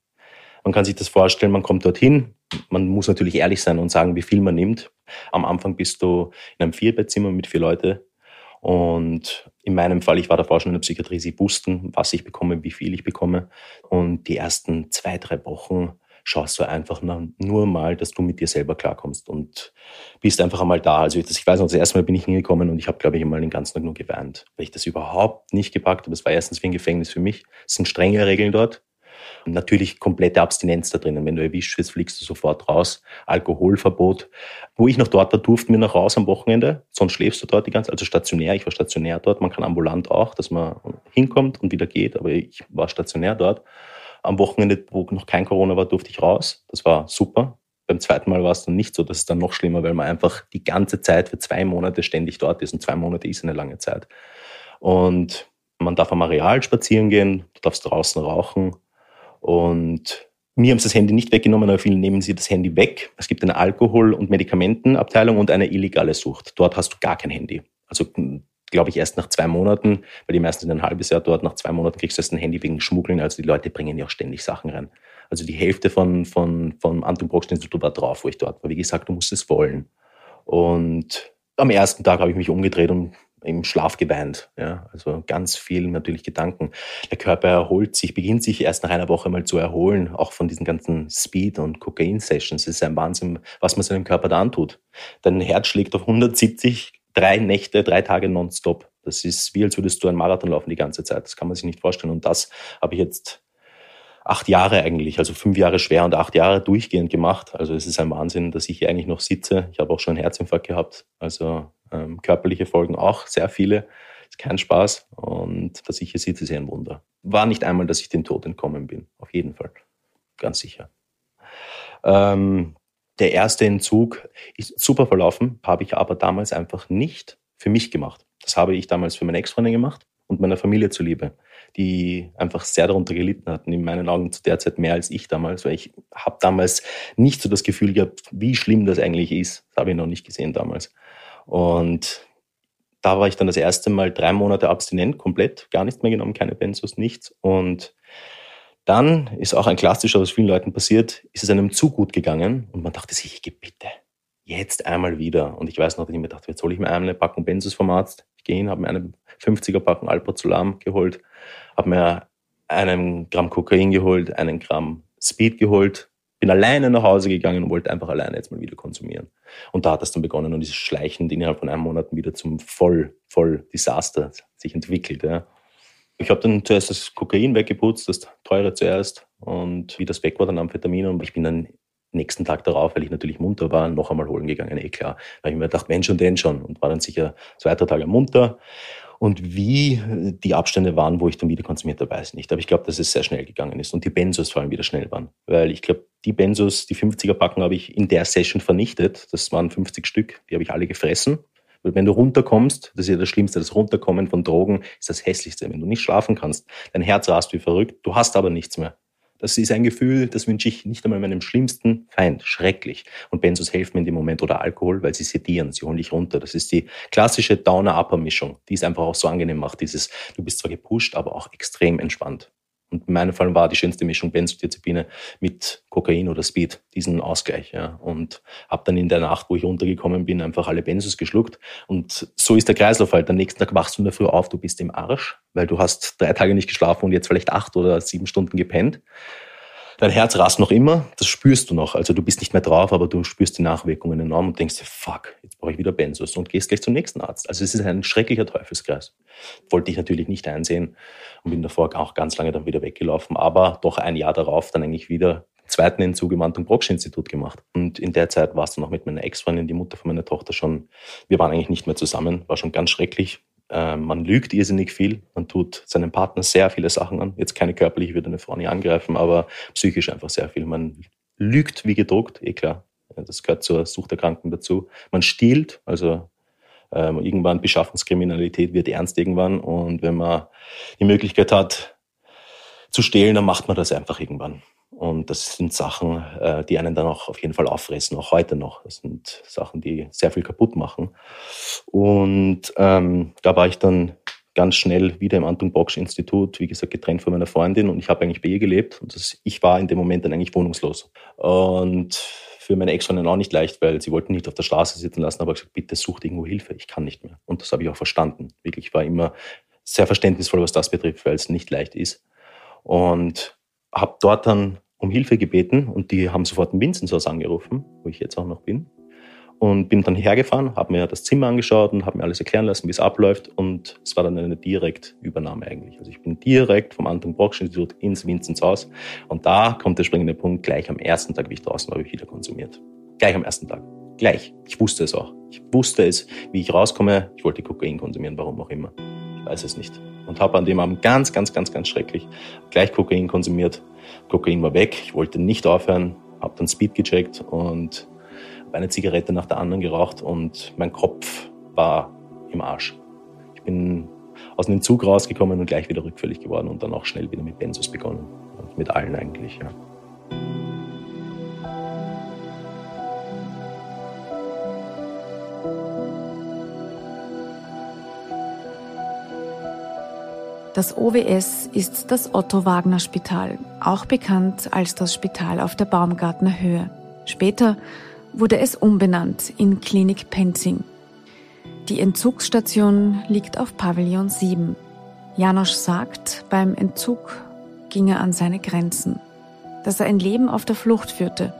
Man kann sich das vorstellen, man kommt dorthin, man muss natürlich ehrlich sein und sagen, wie viel man nimmt. Am Anfang bist du in einem 4-Bettzimmer mit 4 Leuten. Und in meinem Fall, ich war davor schon in der Psychiatrie, sie wussten, was ich bekomme, wie viel ich bekomme. Und die ersten 2-3 Wochen schaust du einfach nur mal, dass du mit dir selber klarkommst und bist einfach einmal da. Also ich weiß noch, das erste Mal bin ich hingekommen und ich habe, glaube ich, einmal den ganzen Tag nur geweint, weil ich das überhaupt nicht gepackt habe. Das war erstens wie ein Gefängnis für mich. Es sind strenge Regeln dort. Und natürlich komplette Abstinenz da drinnen. Wenn du erwischt wirst, fliegst du sofort raus. Alkoholverbot. Wo ich noch dort war, durften wir noch raus am Wochenende. Sonst schläfst du dort die ganze Zeit. Also stationär, ich war stationär dort. Man kann ambulant auch, dass man hinkommt und wieder geht. Aber ich war stationär dort. Am Wochenende, wo noch kein Corona war, durfte ich raus. Das war super. Beim zweiten Mal war es dann nicht so. Das ist dann noch schlimmer, weil man einfach die ganze Zeit für 2 Monate ständig dort ist. Und 2 Monate ist eine lange Zeit. Und man darf am Areal spazieren gehen. Du darfst draußen rauchen. Und mir haben sie das Handy nicht weggenommen, aber vielen nehmen sie das Handy weg. Es gibt eine Alkohol- und Medikamentenabteilung und eine illegale Sucht. Dort hast du gar kein Handy. Also glaube ich erst nach 2 Monaten, weil die meisten sind ein halbes Jahr dort, nach 2 Monaten kriegst du erst ein Handy wegen Schmuggeln. Also die Leute bringen ja auch ständig Sachen rein. Also die Hälfte vom Anton-Proksch-Institut war drauf, wo ich dort war. Wie gesagt, du musst es wollen. Und am ersten Tag habe ich mich umgedreht und im Schlaf geweint. Ja, also ganz viel natürlich Gedanken. Der Körper erholt sich, beginnt sich erst nach einer Woche mal zu erholen, auch von diesen ganzen Speed- und Kokain-Sessions. Es ist ein Wahnsinn, was man seinem Körper da antut. Dein Herz schlägt auf 170, 3 Nächte, 3 Tage nonstop. Das ist wie, als würdest du einen Marathon laufen die ganze Zeit. Das kann man sich nicht vorstellen. Und das habe ich jetzt 8 Jahre eigentlich, also 5 Jahre schwer und 8 Jahre durchgehend gemacht. Also es ist ein Wahnsinn, dass ich hier eigentlich noch sitze. Ich habe auch schon einen Herzinfarkt gehabt. Also körperliche Folgen auch, sehr viele. Ist kein Spaß. Und dass ich hier sitze, ist ja ein Wunder. War nicht einmal, dass ich dem Tod entkommen bin. Auf jeden Fall. Ganz sicher. Der erste Entzug ist super verlaufen, habe ich aber damals einfach nicht für mich gemacht. Das habe ich damals für meine Ex-Freundin gemacht und meiner Familie zuliebe, die einfach sehr darunter gelitten hatten, in meinen Augen zu der Zeit mehr als ich damals, weil ich habe damals nicht so das Gefühl gehabt, wie schlimm das eigentlich ist. Das habe ich noch nicht gesehen damals. Und da war ich dann das erste Mal 3 Monate abstinent, komplett, gar nichts mehr genommen, keine Benzos, nichts. Und dann ist auch ein klassischer, was vielen Leuten passiert, ist es einem zu gut gegangen und man dachte sich, ich gehe bitte, jetzt einmal wieder. Und ich weiß noch, dass ich mir dachte, jetzt hole ich mir eine Packung Benzos vom Arzt. Ich gehe hin, habe mir eine 50er-Packung Alprazolam geholt, habe mir 1 Gramm Kokain geholt, 1 Gramm Speed geholt. Bin alleine nach Hause gegangen und wollte einfach alleine jetzt mal wieder konsumieren. Und da hat das dann begonnen und ist schleichend innerhalb von einem Monat wieder zum Voll-Desaster sich entwickelt. Ja. Ich habe dann zuerst das Kokain weggeputzt, das teure zuerst. Und wie das weg war, dann Amphetamine. Und ich bin dann nächsten Tag darauf, weil ich natürlich munter war, noch einmal holen gegangen, klar. Da habe ich mir gedacht, Mensch und den schon. Und war dann sicher 2 Tage munter. Und wie die Abstände waren, wo ich dann wieder konsumiert habe, weiß ich nicht. Aber ich glaube, dass es sehr schnell gegangen ist. Und die Benzos vor allem wieder schnell waren. Weil ich glaube, die Benzos, die 50er-Packen, habe ich in der Session vernichtet. Das waren 50 Stück, die habe ich alle gefressen. Weil wenn du runterkommst, das ist ja das Schlimmste, das Runterkommen von Drogen ist das Hässlichste. Wenn du nicht schlafen kannst, dein Herz rast wie verrückt, du hast aber nichts mehr. Das ist ein Gefühl, das wünsche ich nicht einmal meinem schlimmsten Feind. Schrecklich. Und Benzos helfen in dem Moment oder Alkohol, weil sie sedieren, sie holen dich runter. Das ist die klassische Downer-Upper-Mischung, die es einfach auch so angenehm macht. Dieses, du bist zwar gepusht, aber auch extrem entspannt. Und in meinem Fall war die schönste Mischung Benzodiazepine mit Kokain oder Speed, diesen Ausgleich. Ja. Und habe dann in der Nacht, wo ich runtergekommen bin, einfach alle Benzos geschluckt. Und so ist der Kreislauf halt. Am nächsten Tag wachst du in der Früh auf, du bist im Arsch, weil du hast 3 Tage nicht geschlafen und jetzt vielleicht 8 oder 7 Stunden gepennt. Dein Herz rast noch immer, das spürst du noch. Also du bist nicht mehr drauf, aber du spürst die Nachwirkungen enorm und denkst dir, fuck, jetzt brauche ich wieder Benzos und gehst gleich zum nächsten Arzt. Also es ist ein schrecklicher Teufelskreis. Wollte ich natürlich nicht einsehen und bin davor auch ganz lange dann wieder weggelaufen, aber doch ein Jahr darauf dann eigentlich wieder den 2. Entzug im Anton-Proksch-Institut gemacht. Und in der Zeit war es dann auch mit meiner Ex-Freundin, die Mutter von meiner Tochter schon, wir waren eigentlich nicht mehr zusammen, war schon ganz schrecklich. Man lügt irrsinnig viel, man tut seinem Partner sehr viele Sachen an. Jetzt keine körperliche, ich würde eine Frau nicht angreifen, aber psychisch einfach sehr viel. Man lügt wie gedruckt, klar. Das gehört zur Suchterkrankung dazu. Man stiehlt, also irgendwann Beschaffungskriminalität wird ernst irgendwann. Und wenn man die Möglichkeit hat zu stehlen, dann macht man das einfach irgendwann. Und das sind Sachen, die einen dann auch auf jeden Fall auffressen, auch heute noch. Das sind Sachen, die sehr viel kaputt machen. Und da war ich dann ganz schnell wieder im Anton-Proksch-Institut, wie gesagt, getrennt von meiner Freundin. Und ich habe eigentlich bei ihr gelebt. Und ich war in dem Moment dann eigentlich wohnungslos. Und für meine Ex-Freundin auch nicht leicht, weil sie wollten nicht auf der Straße sitzen lassen, aber ich habe gesagt, bitte sucht irgendwo Hilfe, ich kann nicht mehr. Und das habe ich auch verstanden. Wirklich, ich war immer sehr verständnisvoll, was das betrifft, weil es nicht leicht ist. Und habe dort dann um Hilfe gebeten und die haben sofort im Vinzenzhaus angerufen, wo ich jetzt auch noch bin. Und bin dann hergefahren, habe mir das Zimmer angeschaut und habe mir alles erklären lassen, wie es abläuft. Und es war dann eine Direktübernahme eigentlich. Also ich bin direkt vom Anton-Proksch-Institut ins Vinzenzhaus. Und da kommt der springende Punkt, gleich am ersten Tag, wie ich draußen war, habe ich wieder konsumiert. Gleich am ersten Tag. Gleich. Ich wusste es auch. Ich wusste es, wie ich rauskomme. Ich wollte Kokain konsumieren, warum auch immer. Ich weiß es nicht. Und habe an dem Abend ganz schrecklich gleich Kokain konsumiert. Kokain war weg, ich wollte nicht aufhören, habe dann Speed gecheckt und habe eine Zigarette nach der anderen geraucht und mein Kopf war im Arsch. Ich bin aus dem Zug rausgekommen und gleich wieder rückfällig geworden und dann auch schnell wieder mit Benzos begonnen. Und mit allen eigentlich, ja. Das OWS ist das Otto-Wagner-Spital, auch bekannt als das Spital auf der Baumgartner Höhe. Später wurde es umbenannt in Klinik Penzing. Die Entzugsstation liegt auf Pavillon 7. Janosch sagt, beim Entzug ging er an seine Grenzen. Dass er ein Leben auf der Flucht führte,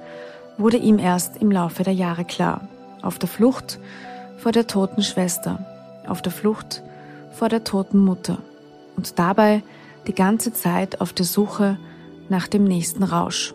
wurde ihm erst im Laufe der Jahre klar. Auf der Flucht vor der toten Schwester, auf der Flucht vor der toten Mutter. Und dabei die ganze Zeit auf der Suche nach dem nächsten Rausch.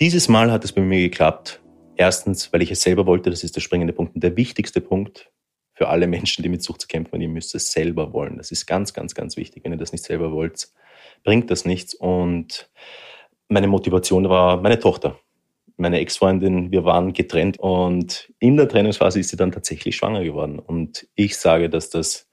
Dieses Mal hat es bei mir geklappt. Erstens, weil ich es selber wollte, das ist der springende Punkt. Und der wichtigste Punkt für alle Menschen, die mit Sucht zu kämpfen haben, ihr müsst es selber wollen. Das ist ganz wichtig. Wenn ihr das nicht selber wollt, bringt das nichts. Und meine Motivation war meine Tochter. Meine Ex-Freundin, wir waren getrennt und in der Trennungsphase ist sie dann tatsächlich schwanger geworden. Und ich sage, dass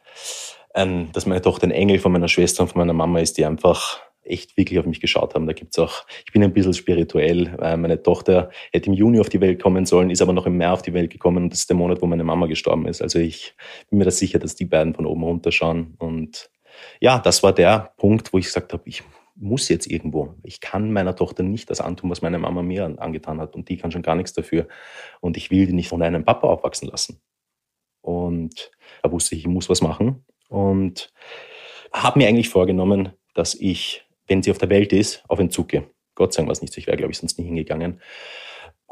meine Tochter ein Engel von meiner Schwester und von meiner Mama ist, die einfach echt wirklich auf mich geschaut haben. Da gibt's auch, ich bin ein bisschen spirituell. Meine Tochter hätte im Juni auf die Welt kommen sollen, ist aber noch im März auf die Welt gekommen und das ist der Monat, wo meine Mama gestorben ist. Also ich bin mir da sicher, dass die beiden von oben runterschauen. Und ja, das war der Punkt, wo ich gesagt habe, ich muss jetzt irgendwo. Ich kann meiner Tochter nicht das antun, was meine Mama mir angetan hat. Und die kann schon gar nichts dafür. Und ich will die nicht von einem Papa aufwachsen lassen. Und da wusste ich, ich muss was machen. Und habe mir eigentlich vorgenommen, dass ich, wenn sie auf der Welt ist, auf Entzug gehe. Gott sei Dank war es nicht so. Ich wäre, glaube ich, sonst nie hingegangen.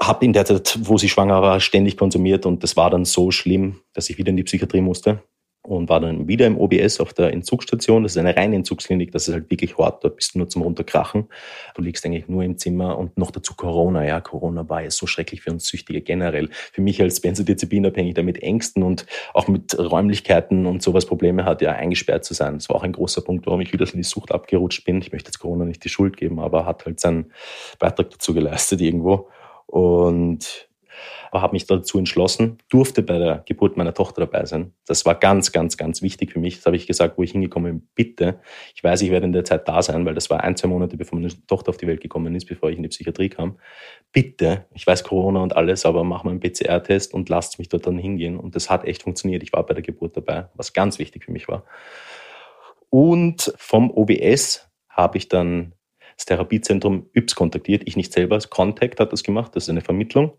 Habe in der Zeit, wo sie schwanger war, ständig konsumiert. Und das war dann so schlimm, dass ich wieder in die Psychiatrie musste. und war dann wieder im OBS auf der Entzugsstation. Das ist eine reine Entzugsklinik, das ist halt wirklich hart, dort bist du nur zum Runterkrachen. Du liegst eigentlich nur im Zimmer und noch dazu Corona. Ja, Corona war ja so schrecklich für uns Süchtige generell. Für mich als Benzodiazepinabhängig, der mit Ängsten und auch mit Räumlichkeiten und sowas Probleme hat, ja, eingesperrt zu sein. Das war auch ein großer Punkt, warum ich wieder in die Sucht abgerutscht bin. Ich möchte jetzt Corona nicht die Schuld geben, aber hat halt seinen Beitrag dazu geleistet irgendwo. Und habe mich dazu entschlossen, durfte bei der Geburt meiner Tochter dabei sein. Das war ganz, ganz, ganz wichtig für mich. Das habe ich gesagt, wo ich hingekommen bin, bitte. Ich weiß, ich werde in der Zeit da sein, weil das war 1-2 Monate, bevor meine Tochter auf die Welt gekommen ist, bevor ich in die Psychiatrie kam. Bitte, ich weiß Corona und alles, aber mach mal einen PCR-Test und lasst mich dort dann hingehen. Und das hat echt funktioniert. Ich war bei der Geburt dabei, was ganz wichtig für mich war. Und vom OBS habe ich dann das Therapiezentrum Yps kontaktiert. Ich nicht selber, Contact hat das gemacht, das ist eine Vermittlung.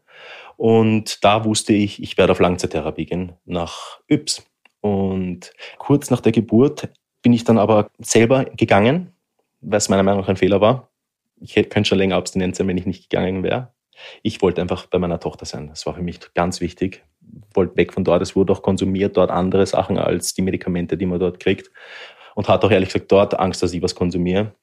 Und da wusste ich, ich werde auf Langzeittherapie gehen, nach Ybbs. Und kurz nach der Geburt bin ich dann aber selber gegangen, was meiner Meinung nach ein Fehler war. Ich könnte schon länger abstinent sein, wenn ich nicht gegangen wäre. Ich wollte einfach bei meiner Tochter sein. Das war für mich ganz wichtig. Ich wollte weg von dort. Es wurde auch konsumiert, dort andere Sachen als die Medikamente, die man dort kriegt. Und hatte auch ehrlich gesagt dort Angst, dass ich was konsumiere.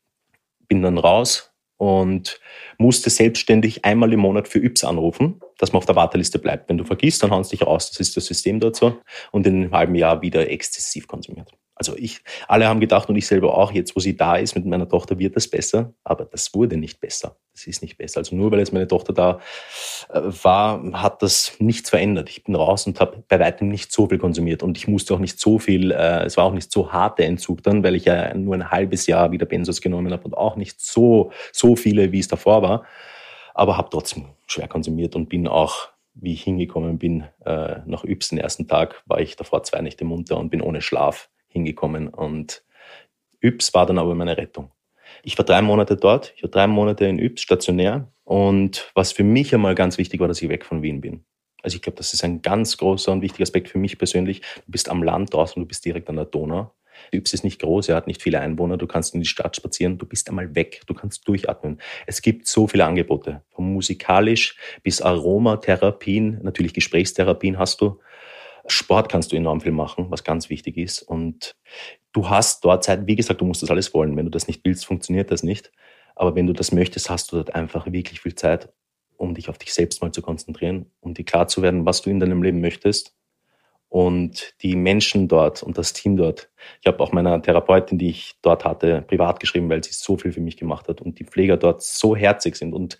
Bin dann raus und musste selbstständig einmal im Monat für Yps anrufen, dass man auf der Warteliste bleibt. Wenn du vergisst, dann hauen sie dich raus. Das ist das System dort so. Und in einem halben Jahr wieder exzessiv konsumiert. Also alle haben gedacht und ich selber auch, jetzt wo sie da ist mit meiner Tochter, wird das besser. Aber das wurde nicht besser. Das ist nicht besser. Also nur weil jetzt meine Tochter da war, hat das nichts verändert. Ich bin raus und habe bei weitem nicht so viel konsumiert. Und ich musste auch nicht so viel, es war auch nicht so hart der Entzug dann, weil ich ja nur ein halbes Jahr wieder Benzos genommen habe und auch nicht so viele, wie es davor war. Aber habe trotzdem schwer konsumiert und bin auch, wie ich hingekommen bin, nach Yps den ersten Tag, war ich davor 2 Nächte munter und bin ohne Schlaf hingekommen. Und Yps war dann aber meine Rettung. Ich war 3 Monate dort, ich war 3 Monate in Yps, stationär. Und was für mich einmal ganz wichtig war, dass ich weg von Wien bin. Also ich glaube, das ist ein ganz großer und wichtiger Aspekt für mich persönlich. Du bist am Land draußen, du bist direkt an der Donau. Yps ist nicht groß, er hat nicht viele Einwohner, du kannst in die Stadt spazieren, du bist einmal weg, du kannst durchatmen. Es gibt so viele Angebote, von musikalisch bis Aromatherapien, natürlich Gesprächstherapien hast du. Sport kannst du enorm viel machen, was ganz wichtig ist. Und du hast dort Zeit, wie gesagt, du musst das alles wollen. Wenn du das nicht willst, funktioniert das nicht. Aber wenn du das möchtest, hast du dort einfach wirklich viel Zeit, um dich auf dich selbst mal zu konzentrieren, um dir klar zu werden, was du in deinem Leben möchtest. Und die Menschen dort und das Team dort. Ich habe auch meiner Therapeutin, die ich dort hatte, privat geschrieben, weil sie so viel für mich gemacht hat und die Pfleger dort so herzig sind. Und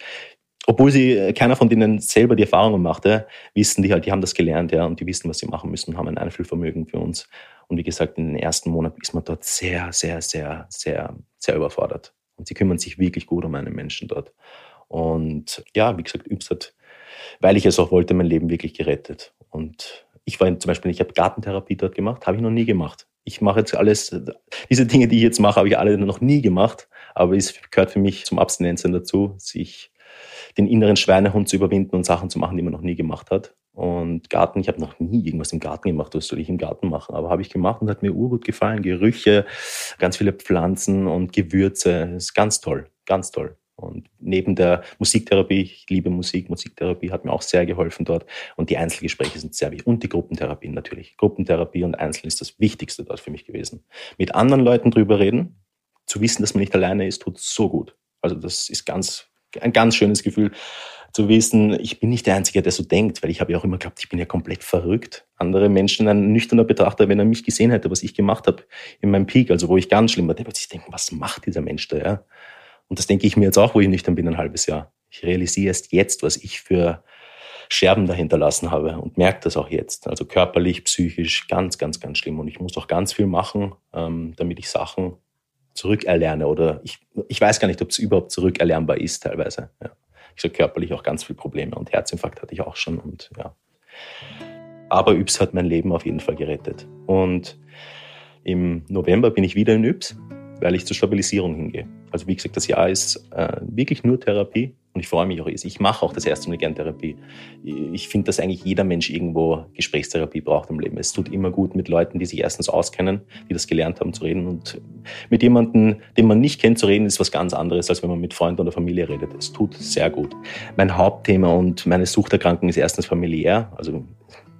obwohl keiner von denen selber die Erfahrungen machte, wissen die halt, die haben das gelernt, ja, und die wissen, was sie machen müssen, haben ein Einfühlvermögen für uns. Und wie gesagt, in den ersten Monaten ist man dort sehr, sehr, sehr, sehr, sehr überfordert. Und sie kümmern sich wirklich gut um einen Menschen dort. Und ja, wie gesagt, Yps hat, weil ich es auch wollte, mein Leben wirklich gerettet. Und ich habe Gartentherapie dort gemacht, habe ich noch nie gemacht. Ich mache jetzt alles, diese Dinge, die ich jetzt mache, habe ich alle noch nie gemacht. Aber es gehört für mich zum Abstinenzsein dazu, sich den inneren Schweinehund zu überwinden und Sachen zu machen, die man noch nie gemacht hat. Und Garten, ich habe noch nie irgendwas im Garten gemacht, was soll ich im Garten machen? Aber habe ich gemacht und hat mir urgut gefallen. Gerüche, ganz viele Pflanzen und Gewürze, das ist ganz toll, ganz toll. Und neben der Musiktherapie, ich liebe Musik, Musiktherapie hat mir auch sehr geholfen dort. Und die Einzelgespräche sind sehr wichtig. Und die Gruppentherapien natürlich. Gruppentherapie und Einzeln ist das Wichtigste dort für mich gewesen. Mit anderen Leuten drüber reden, zu wissen, dass man nicht alleine ist, tut so gut. Also das ist ein ganz schönes Gefühl zu wissen, ich bin nicht der Einzige, der so denkt, weil ich habe ja auch immer geglaubt, ich bin ja komplett verrückt. Andere Menschen, ein nüchterner Betrachter, wenn er mich gesehen hätte, was ich gemacht habe in meinem Peak, also wo ich ganz schlimm war, der würde sich denken, was macht dieser Mensch da? Ja? Und das denke ich mir jetzt auch, wo ich nüchtern bin, ein halbes Jahr. Ich realisiere erst jetzt, was ich für Scherben dahinterlassen habe und merke das auch jetzt. Also körperlich, psychisch, ganz, ganz, ganz schlimm. Und ich muss auch ganz viel machen, damit ich Sachen zurückerlerne oder ich weiß gar nicht, ob es überhaupt zurückerlernbar ist teilweise. Ja. Ich sage körperlich auch ganz viele Probleme und Herzinfarkt hatte ich auch schon und ja. Aber Yps hat mein Leben auf jeden Fall gerettet. Und im November bin ich wieder in Yps, weil ich zur Stabilisierung hingehe. Also wie gesagt, das Jahr ist wirklich nur Therapie und ich freue mich auch. Ich mache auch das erste Mal gerne Therapie. Ich finde, dass eigentlich jeder Mensch irgendwo Gesprächstherapie braucht im Leben. Es tut immer gut mit Leuten, die sich erstens auskennen, die das gelernt haben zu reden. Und mit jemandem, den man nicht kennt, zu reden, ist was ganz anderes, als wenn man mit Freunden oder Familie redet. Es tut sehr gut. Mein Hauptthema und meine Suchterkrankung ist erstens familiär. Also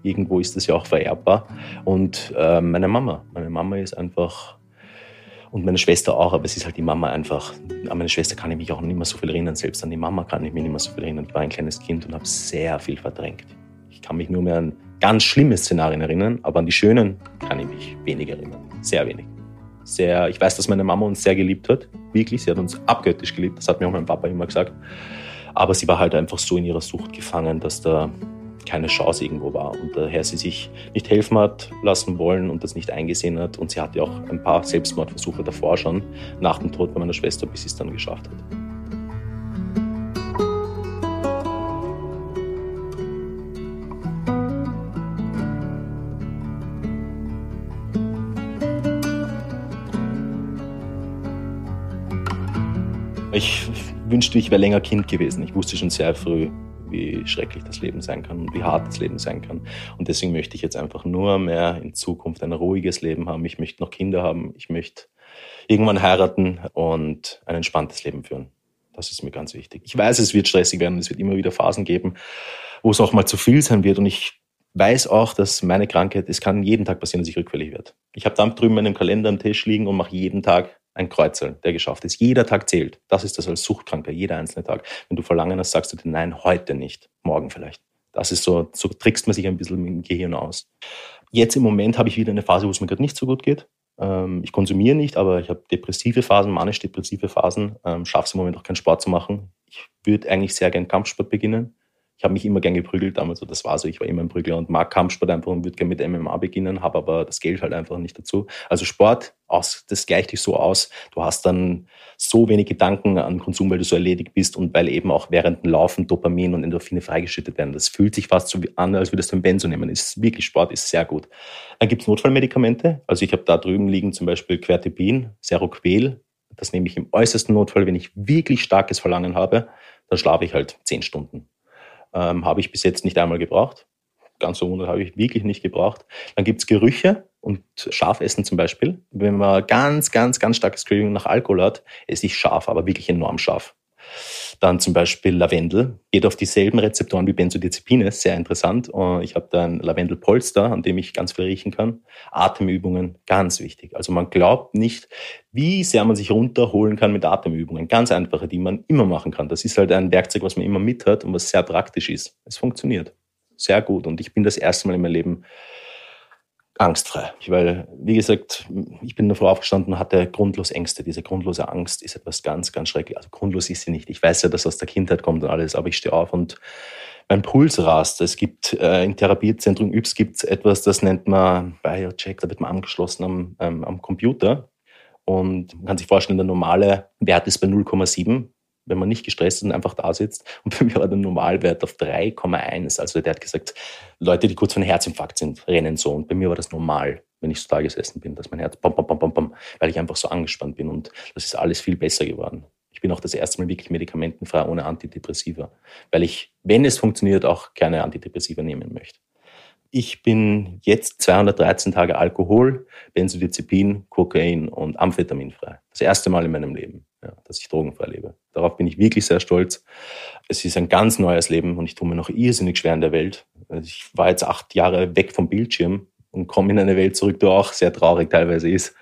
Irgendwo ist das ja auch vererbbar. Und meine Mama ist einfach, und meine Schwester auch, aber es ist halt die Mama einfach. An meine Schwester kann ich mich auch nicht mehr so viel erinnern, selbst an die Mama kann ich mich nicht mehr so viel erinnern. Ich war ein kleines Kind und habe sehr viel verdrängt. Ich kann mich nur mehr an ganz schlimme Szenarien erinnern, aber an die schönen kann ich mich wenig erinnern, sehr wenig. Ich weiß, dass meine Mama uns sehr geliebt hat, wirklich, sie hat uns abgöttisch geliebt, das hat mir auch mein Papa immer gesagt. Aber sie war halt einfach so in ihrer Sucht gefangen, dass da keine Chance irgendwo war. Und daher sie sich nicht helfen hat lassen wollen und das nicht eingesehen hat. Und sie hatte auch ein paar Selbstmordversuche davor schon, nach dem Tod meiner Schwester, bis sie es dann geschafft hat. Ich wünschte, ich wäre länger Kind gewesen. Ich wusste schon sehr früh, wie schrecklich das Leben sein kann und wie hart das Leben sein kann. Und deswegen möchte ich jetzt einfach nur mehr in Zukunft ein ruhiges Leben haben. Ich möchte noch Kinder haben. Ich möchte irgendwann heiraten und ein entspanntes Leben führen. Das ist mir ganz wichtig. Ich weiß, es wird stressig werden. Es wird immer wieder Phasen geben, wo es auch mal zu viel sein wird. Und ich weiß auch, dass meine Krankheit, es kann jeden Tag passieren, dass ich rückfällig werde. Ich habe da drüben meinen Kalender am Tisch liegen und mache jeden Tag ein Kreuzeln, der geschafft ist. Jeder Tag zählt. Das ist das als Suchtkranker, jeder einzelne Tag. Wenn du Verlangen hast, sagst du dir, nein, heute nicht, morgen vielleicht. Das ist so trickst man sich ein bisschen mit dem Gehirn aus. Jetzt im Moment habe ich wieder eine Phase, wo es mir gerade nicht so gut geht. Ich konsumiere nicht, aber ich habe depressive Phasen, manisch-depressive Phasen. Schaffe es im Moment auch keinen Sport zu machen. Ich würde eigentlich sehr gern Kampfsport beginnen. Ich habe mich immer gern geprügelt damals, also das war so, ich war immer ein Prügler und mag Kampfsport einfach und würde gern mit MMA beginnen, habe aber das Geld halt einfach nicht dazu. Also Sport, das gleicht dich so aus, du hast dann so wenig Gedanken an Konsum, weil du so erledigt bist und weil eben auch während dem Laufen Dopamin und Endorphine freigeschüttet werden. Das fühlt sich fast so an, als würdest du ein Benzo nehmen. Ist wirklich, Sport ist sehr gut. Dann gibt es Notfallmedikamente, also ich habe da drüben liegen zum Beispiel Quetiapin, Seroquel, das nehme ich im äußersten Notfall, wenn ich wirklich starkes Verlangen habe, dann schlafe ich halt 10 Stunden. Habe ich bis jetzt nicht einmal gebraucht. Ganz so wunderbar, habe ich wirklich nicht gebraucht. Dann gibt es Gerüche und Schafessen zum Beispiel. Wenn man ganz, ganz, ganz starkes Craving nach Alkohol hat, esse ich scharf, aber wirklich enorm scharf. Dann zum Beispiel Lavendel. Geht auf dieselben Rezeptoren wie Benzodiazepine, sehr interessant. Ich habe da ein Lavendelpolster, an dem ich ganz viel riechen kann. Atemübungen, ganz wichtig. Also man glaubt nicht, wie sehr man sich runterholen kann mit Atemübungen. Ganz einfache, die man immer machen kann. Das ist halt ein Werkzeug, was man immer mit hat und was sehr praktisch ist. Es funktioniert sehr gut und ich bin das erste Mal in meinem Leben angstfrei, weil, wie gesagt, ich bin davor aufgestanden und hatte grundlos Ängste. Diese grundlose Angst ist etwas ganz, ganz Schreckliches. Also grundlos ist sie nicht. Ich weiß ja, dass aus der Kindheit kommt und alles, aber ich stehe auf und mein Puls rast. Es gibt im Therapiezentrum Yps gibt's etwas, das nennt man Biocheck, da wird man angeschlossen am Computer und man kann sich vorstellen, der normale Wert ist bei 0,7. Wenn man nicht gestresst ist und einfach da sitzt. Und bei mir war der Normalwert auf 3,1. Also der hat gesagt, Leute, die kurz vor einem Herzinfarkt sind, rennen so. Und bei mir war das normal, wenn ich so da gesessen bin, dass mein Herz bam, bam, bam, bam, bam, weil ich einfach so angespannt bin. Und das ist alles viel besser geworden. Ich bin auch das erste Mal wirklich medikamentenfrei, ohne Antidepressiva. Weil ich, wenn es funktioniert, auch keine Antidepressiva nehmen möchte. Ich bin jetzt 213 Tage Alkohol, Benzodiazepin, Kokain und Amphetaminfrei. Das erste Mal in meinem Leben, ja, dass ich drogenfrei lebe. Darauf bin ich wirklich sehr stolz. Es ist ein ganz neues Leben und ich tue mir noch irrsinnig schwer in der Welt. Ich war jetzt 8 Jahre weg vom Bildschirm und komme in eine Welt zurück, die auch sehr traurig teilweise ist.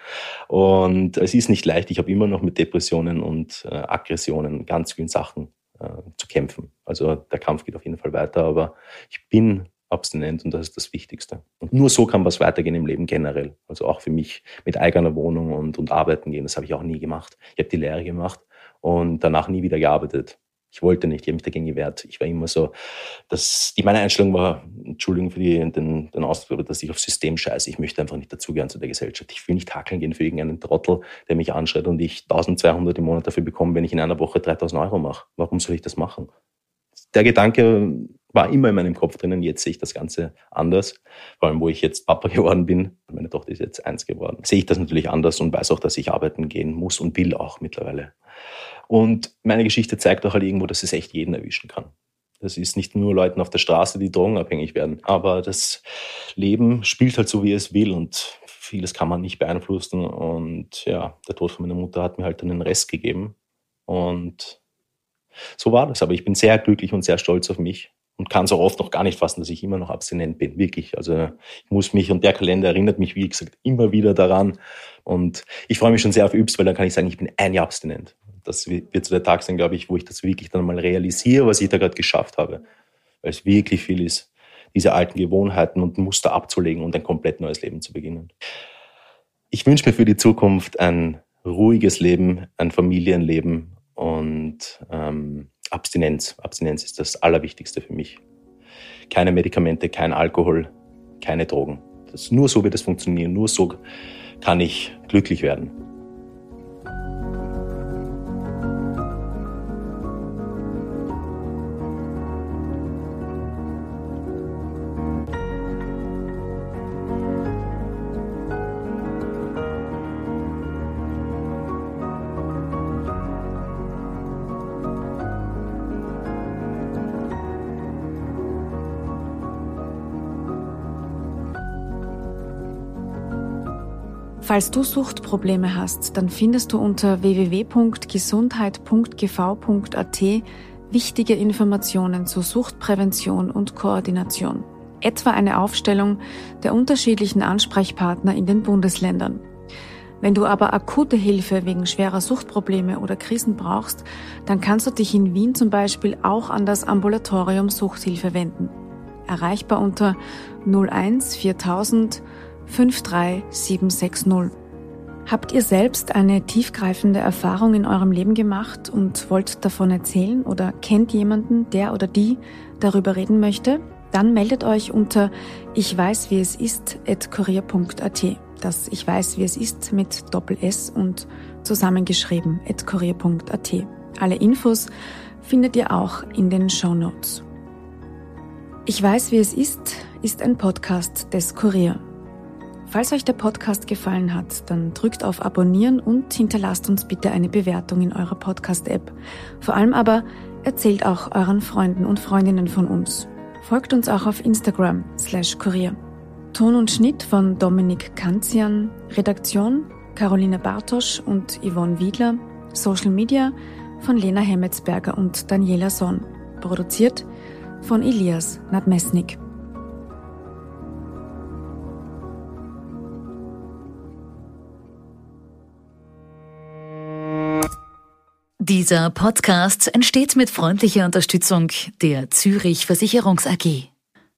Und es ist nicht leicht. Ich habe immer noch mit Depressionen und Aggressionen, ganz vielen Sachen zu kämpfen. Also der Kampf geht auf jeden Fall weiter, aber ich bin abstinent und das ist das Wichtigste. Und nur so kann was weitergehen im Leben generell. Also auch für mich mit eigener Wohnung und arbeiten gehen, das habe ich auch nie gemacht. Ich habe die Lehre gemacht und danach nie wieder gearbeitet. Ich wollte nicht, ich habe mich dagegen gewehrt. Ich war immer so, meine Einstellung war, Entschuldigung für den Ausdruck, dass ich aufs System scheiße. Ich möchte einfach nicht dazugehören zu der Gesellschaft. Ich will nicht hackeln gehen für irgendeinen Trottel, der mich anschreit und ich 1200 im Monat dafür bekomme, wenn ich in einer Woche 3.000 Euro mache. Warum soll ich das machen? Der Gedanke war immer in meinem Kopf drinnen, jetzt sehe ich das Ganze anders. Vor allem, wo ich jetzt Papa geworden bin, meine Tochter ist jetzt 1 geworden, sehe ich das natürlich anders und weiß auch, dass ich arbeiten gehen muss und will auch mittlerweile. Und meine Geschichte zeigt auch halt irgendwo, dass es echt jeden erwischen kann. Das ist nicht nur Leuten auf der Straße, die drogenabhängig werden, aber das Leben spielt halt so, wie es will und vieles kann man nicht beeinflussen. Und ja, der Tod von meiner Mutter hat mir halt dann den Rest gegeben und so war das. Aber ich bin sehr glücklich und sehr stolz auf mich. und kann es auch oft noch gar nicht fassen, dass ich immer noch abstinent bin, wirklich. Also ich muss mich, und der Kalender erinnert mich, wie gesagt, immer wieder daran. Und ich freue mich schon sehr auf Ybbs, weil dann kann ich sagen, ich bin ein Jahr abstinent. Das wird so der Tag sein, glaube ich, wo ich das wirklich dann mal realisiere, was ich da gerade geschafft habe. Weil es wirklich viel ist, diese alten Gewohnheiten und Muster abzulegen und ein komplett neues Leben zu beginnen. Ich wünsche mir für die Zukunft ein ruhiges Leben, ein Familienleben und Abstinenz. Abstinenz ist das Allerwichtigste für mich. Keine Medikamente, kein Alkohol, keine Drogen. Nur so wird es funktionieren, nur so kann ich glücklich werden. Falls du Suchtprobleme hast, dann findest du unter www.gesundheit.gv.at wichtige Informationen zur Suchtprävention und Koordination, etwa eine Aufstellung der unterschiedlichen Ansprechpartner in den Bundesländern. Wenn du aber akute Hilfe wegen schwerer Suchtprobleme oder Krisen brauchst, dann kannst du dich in Wien zum Beispiel auch an das Ambulatorium Suchthilfe wenden. Erreichbar unter 01 4000 53760. Habt ihr selbst eine tiefgreifende Erfahrung in eurem Leben gemacht und wollt davon erzählen oder kennt jemanden, der oder die darüber reden möchte? Dann meldet euch unter ichweißwieesist@kurier.at. Das Ich weiß, wie es ist mit Doppel-S und zusammengeschrieben @kurier.at. Alle Infos findet ihr auch in den Shownotes. Ich weiß, wie es ist ein Podcast des Kurier. Falls euch der Podcast gefallen hat, dann drückt auf Abonnieren und hinterlasst uns bitte eine Bewertung in eurer Podcast-App. Vor allem aber erzählt auch euren Freunden und Freundinnen von uns. Folgt uns auch auf Instagram /Kurier. Ton und Schnitt von Dominik Kanzian, Redaktion Caroline Bartosch und Yvonne Wiedler, Social Media von Lena Hemmetsberger und Daniela Sonn, produziert von Elias Nadmesnik. Dieser Podcast entsteht mit freundlicher Unterstützung der Zurich Versicherungs AG.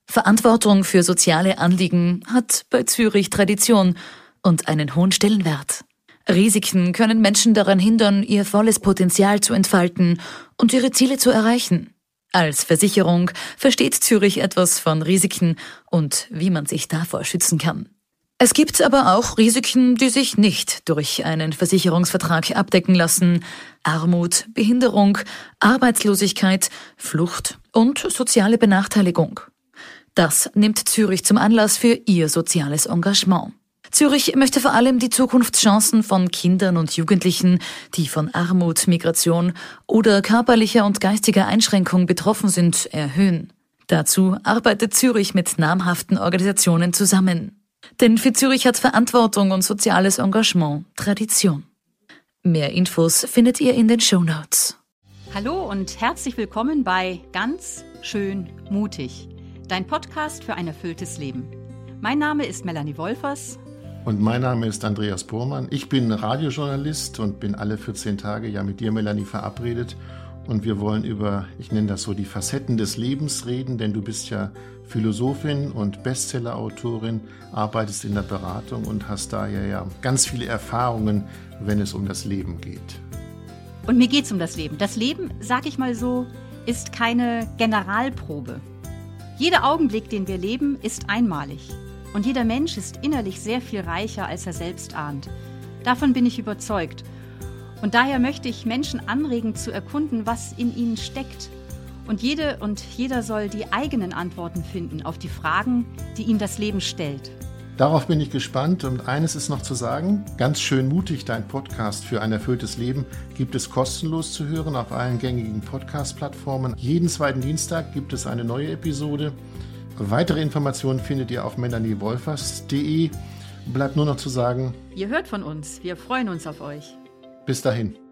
Verantwortung für soziale Anliegen hat bei Zurich Tradition und einen hohen Stellenwert. Risiken können Menschen daran hindern, ihr volles Potenzial zu entfalten und ihre Ziele zu erreichen. Als Versicherung versteht Zurich etwas von Risiken und wie man sich davor schützen kann. Es gibt aber auch Risiken, die sich nicht durch einen Versicherungsvertrag abdecken lassen. Armut, Behinderung, Arbeitslosigkeit, Flucht und soziale Benachteiligung. Das nimmt Zurich zum Anlass für ihr soziales Engagement. Zurich möchte vor allem die Zukunftschancen von Kindern und Jugendlichen, die von Armut, Migration oder körperlicher und geistiger Einschränkung betroffen sind, erhöhen. Dazu arbeitet Zurich mit namhaften Organisationen zusammen. Denn für Zurich hat Verantwortung und soziales Engagement Tradition. Mehr Infos findet ihr in den Shownotes. Hallo und herzlich willkommen bei Ganz schön mutig, dein Podcast für ein erfülltes Leben. Mein Name ist Melanie Wolfers. Und mein Name ist Andreas Bormann. Ich bin Radiojournalist und bin alle 14 Tage ja mit dir, Melanie, verabredet. Und wir wollen über, ich nenne das so, die Facetten des Lebens reden, denn du bist ja Philosophin und Bestsellerautorin, arbeitest in der Beratung und hast da ja ganz viele Erfahrungen, wenn es um das Leben geht. Und mir geht es um das Leben. Das Leben, sag ich mal so, ist keine Generalprobe. Jeder Augenblick, den wir leben, ist einmalig. Und jeder Mensch ist innerlich sehr viel reicher, als er selbst ahnt. Davon bin ich überzeugt. Und daher möchte ich Menschen anregen, zu erkunden, was in ihnen steckt. Und jede und jeder soll die eigenen Antworten finden auf die Fragen, die ihm das Leben stellt. Darauf bin ich gespannt und eines ist noch zu sagen. Ganz schön mutig, dein Podcast für ein erfülltes Leben gibt es kostenlos zu hören auf allen gängigen Podcast-Plattformen. Jeden zweiten Dienstag gibt es eine neue Episode. Weitere Informationen findet ihr auf melaniewolfers.de. Bleibt nur noch zu sagen: Ihr hört von uns, wir freuen uns auf euch. Bis dahin.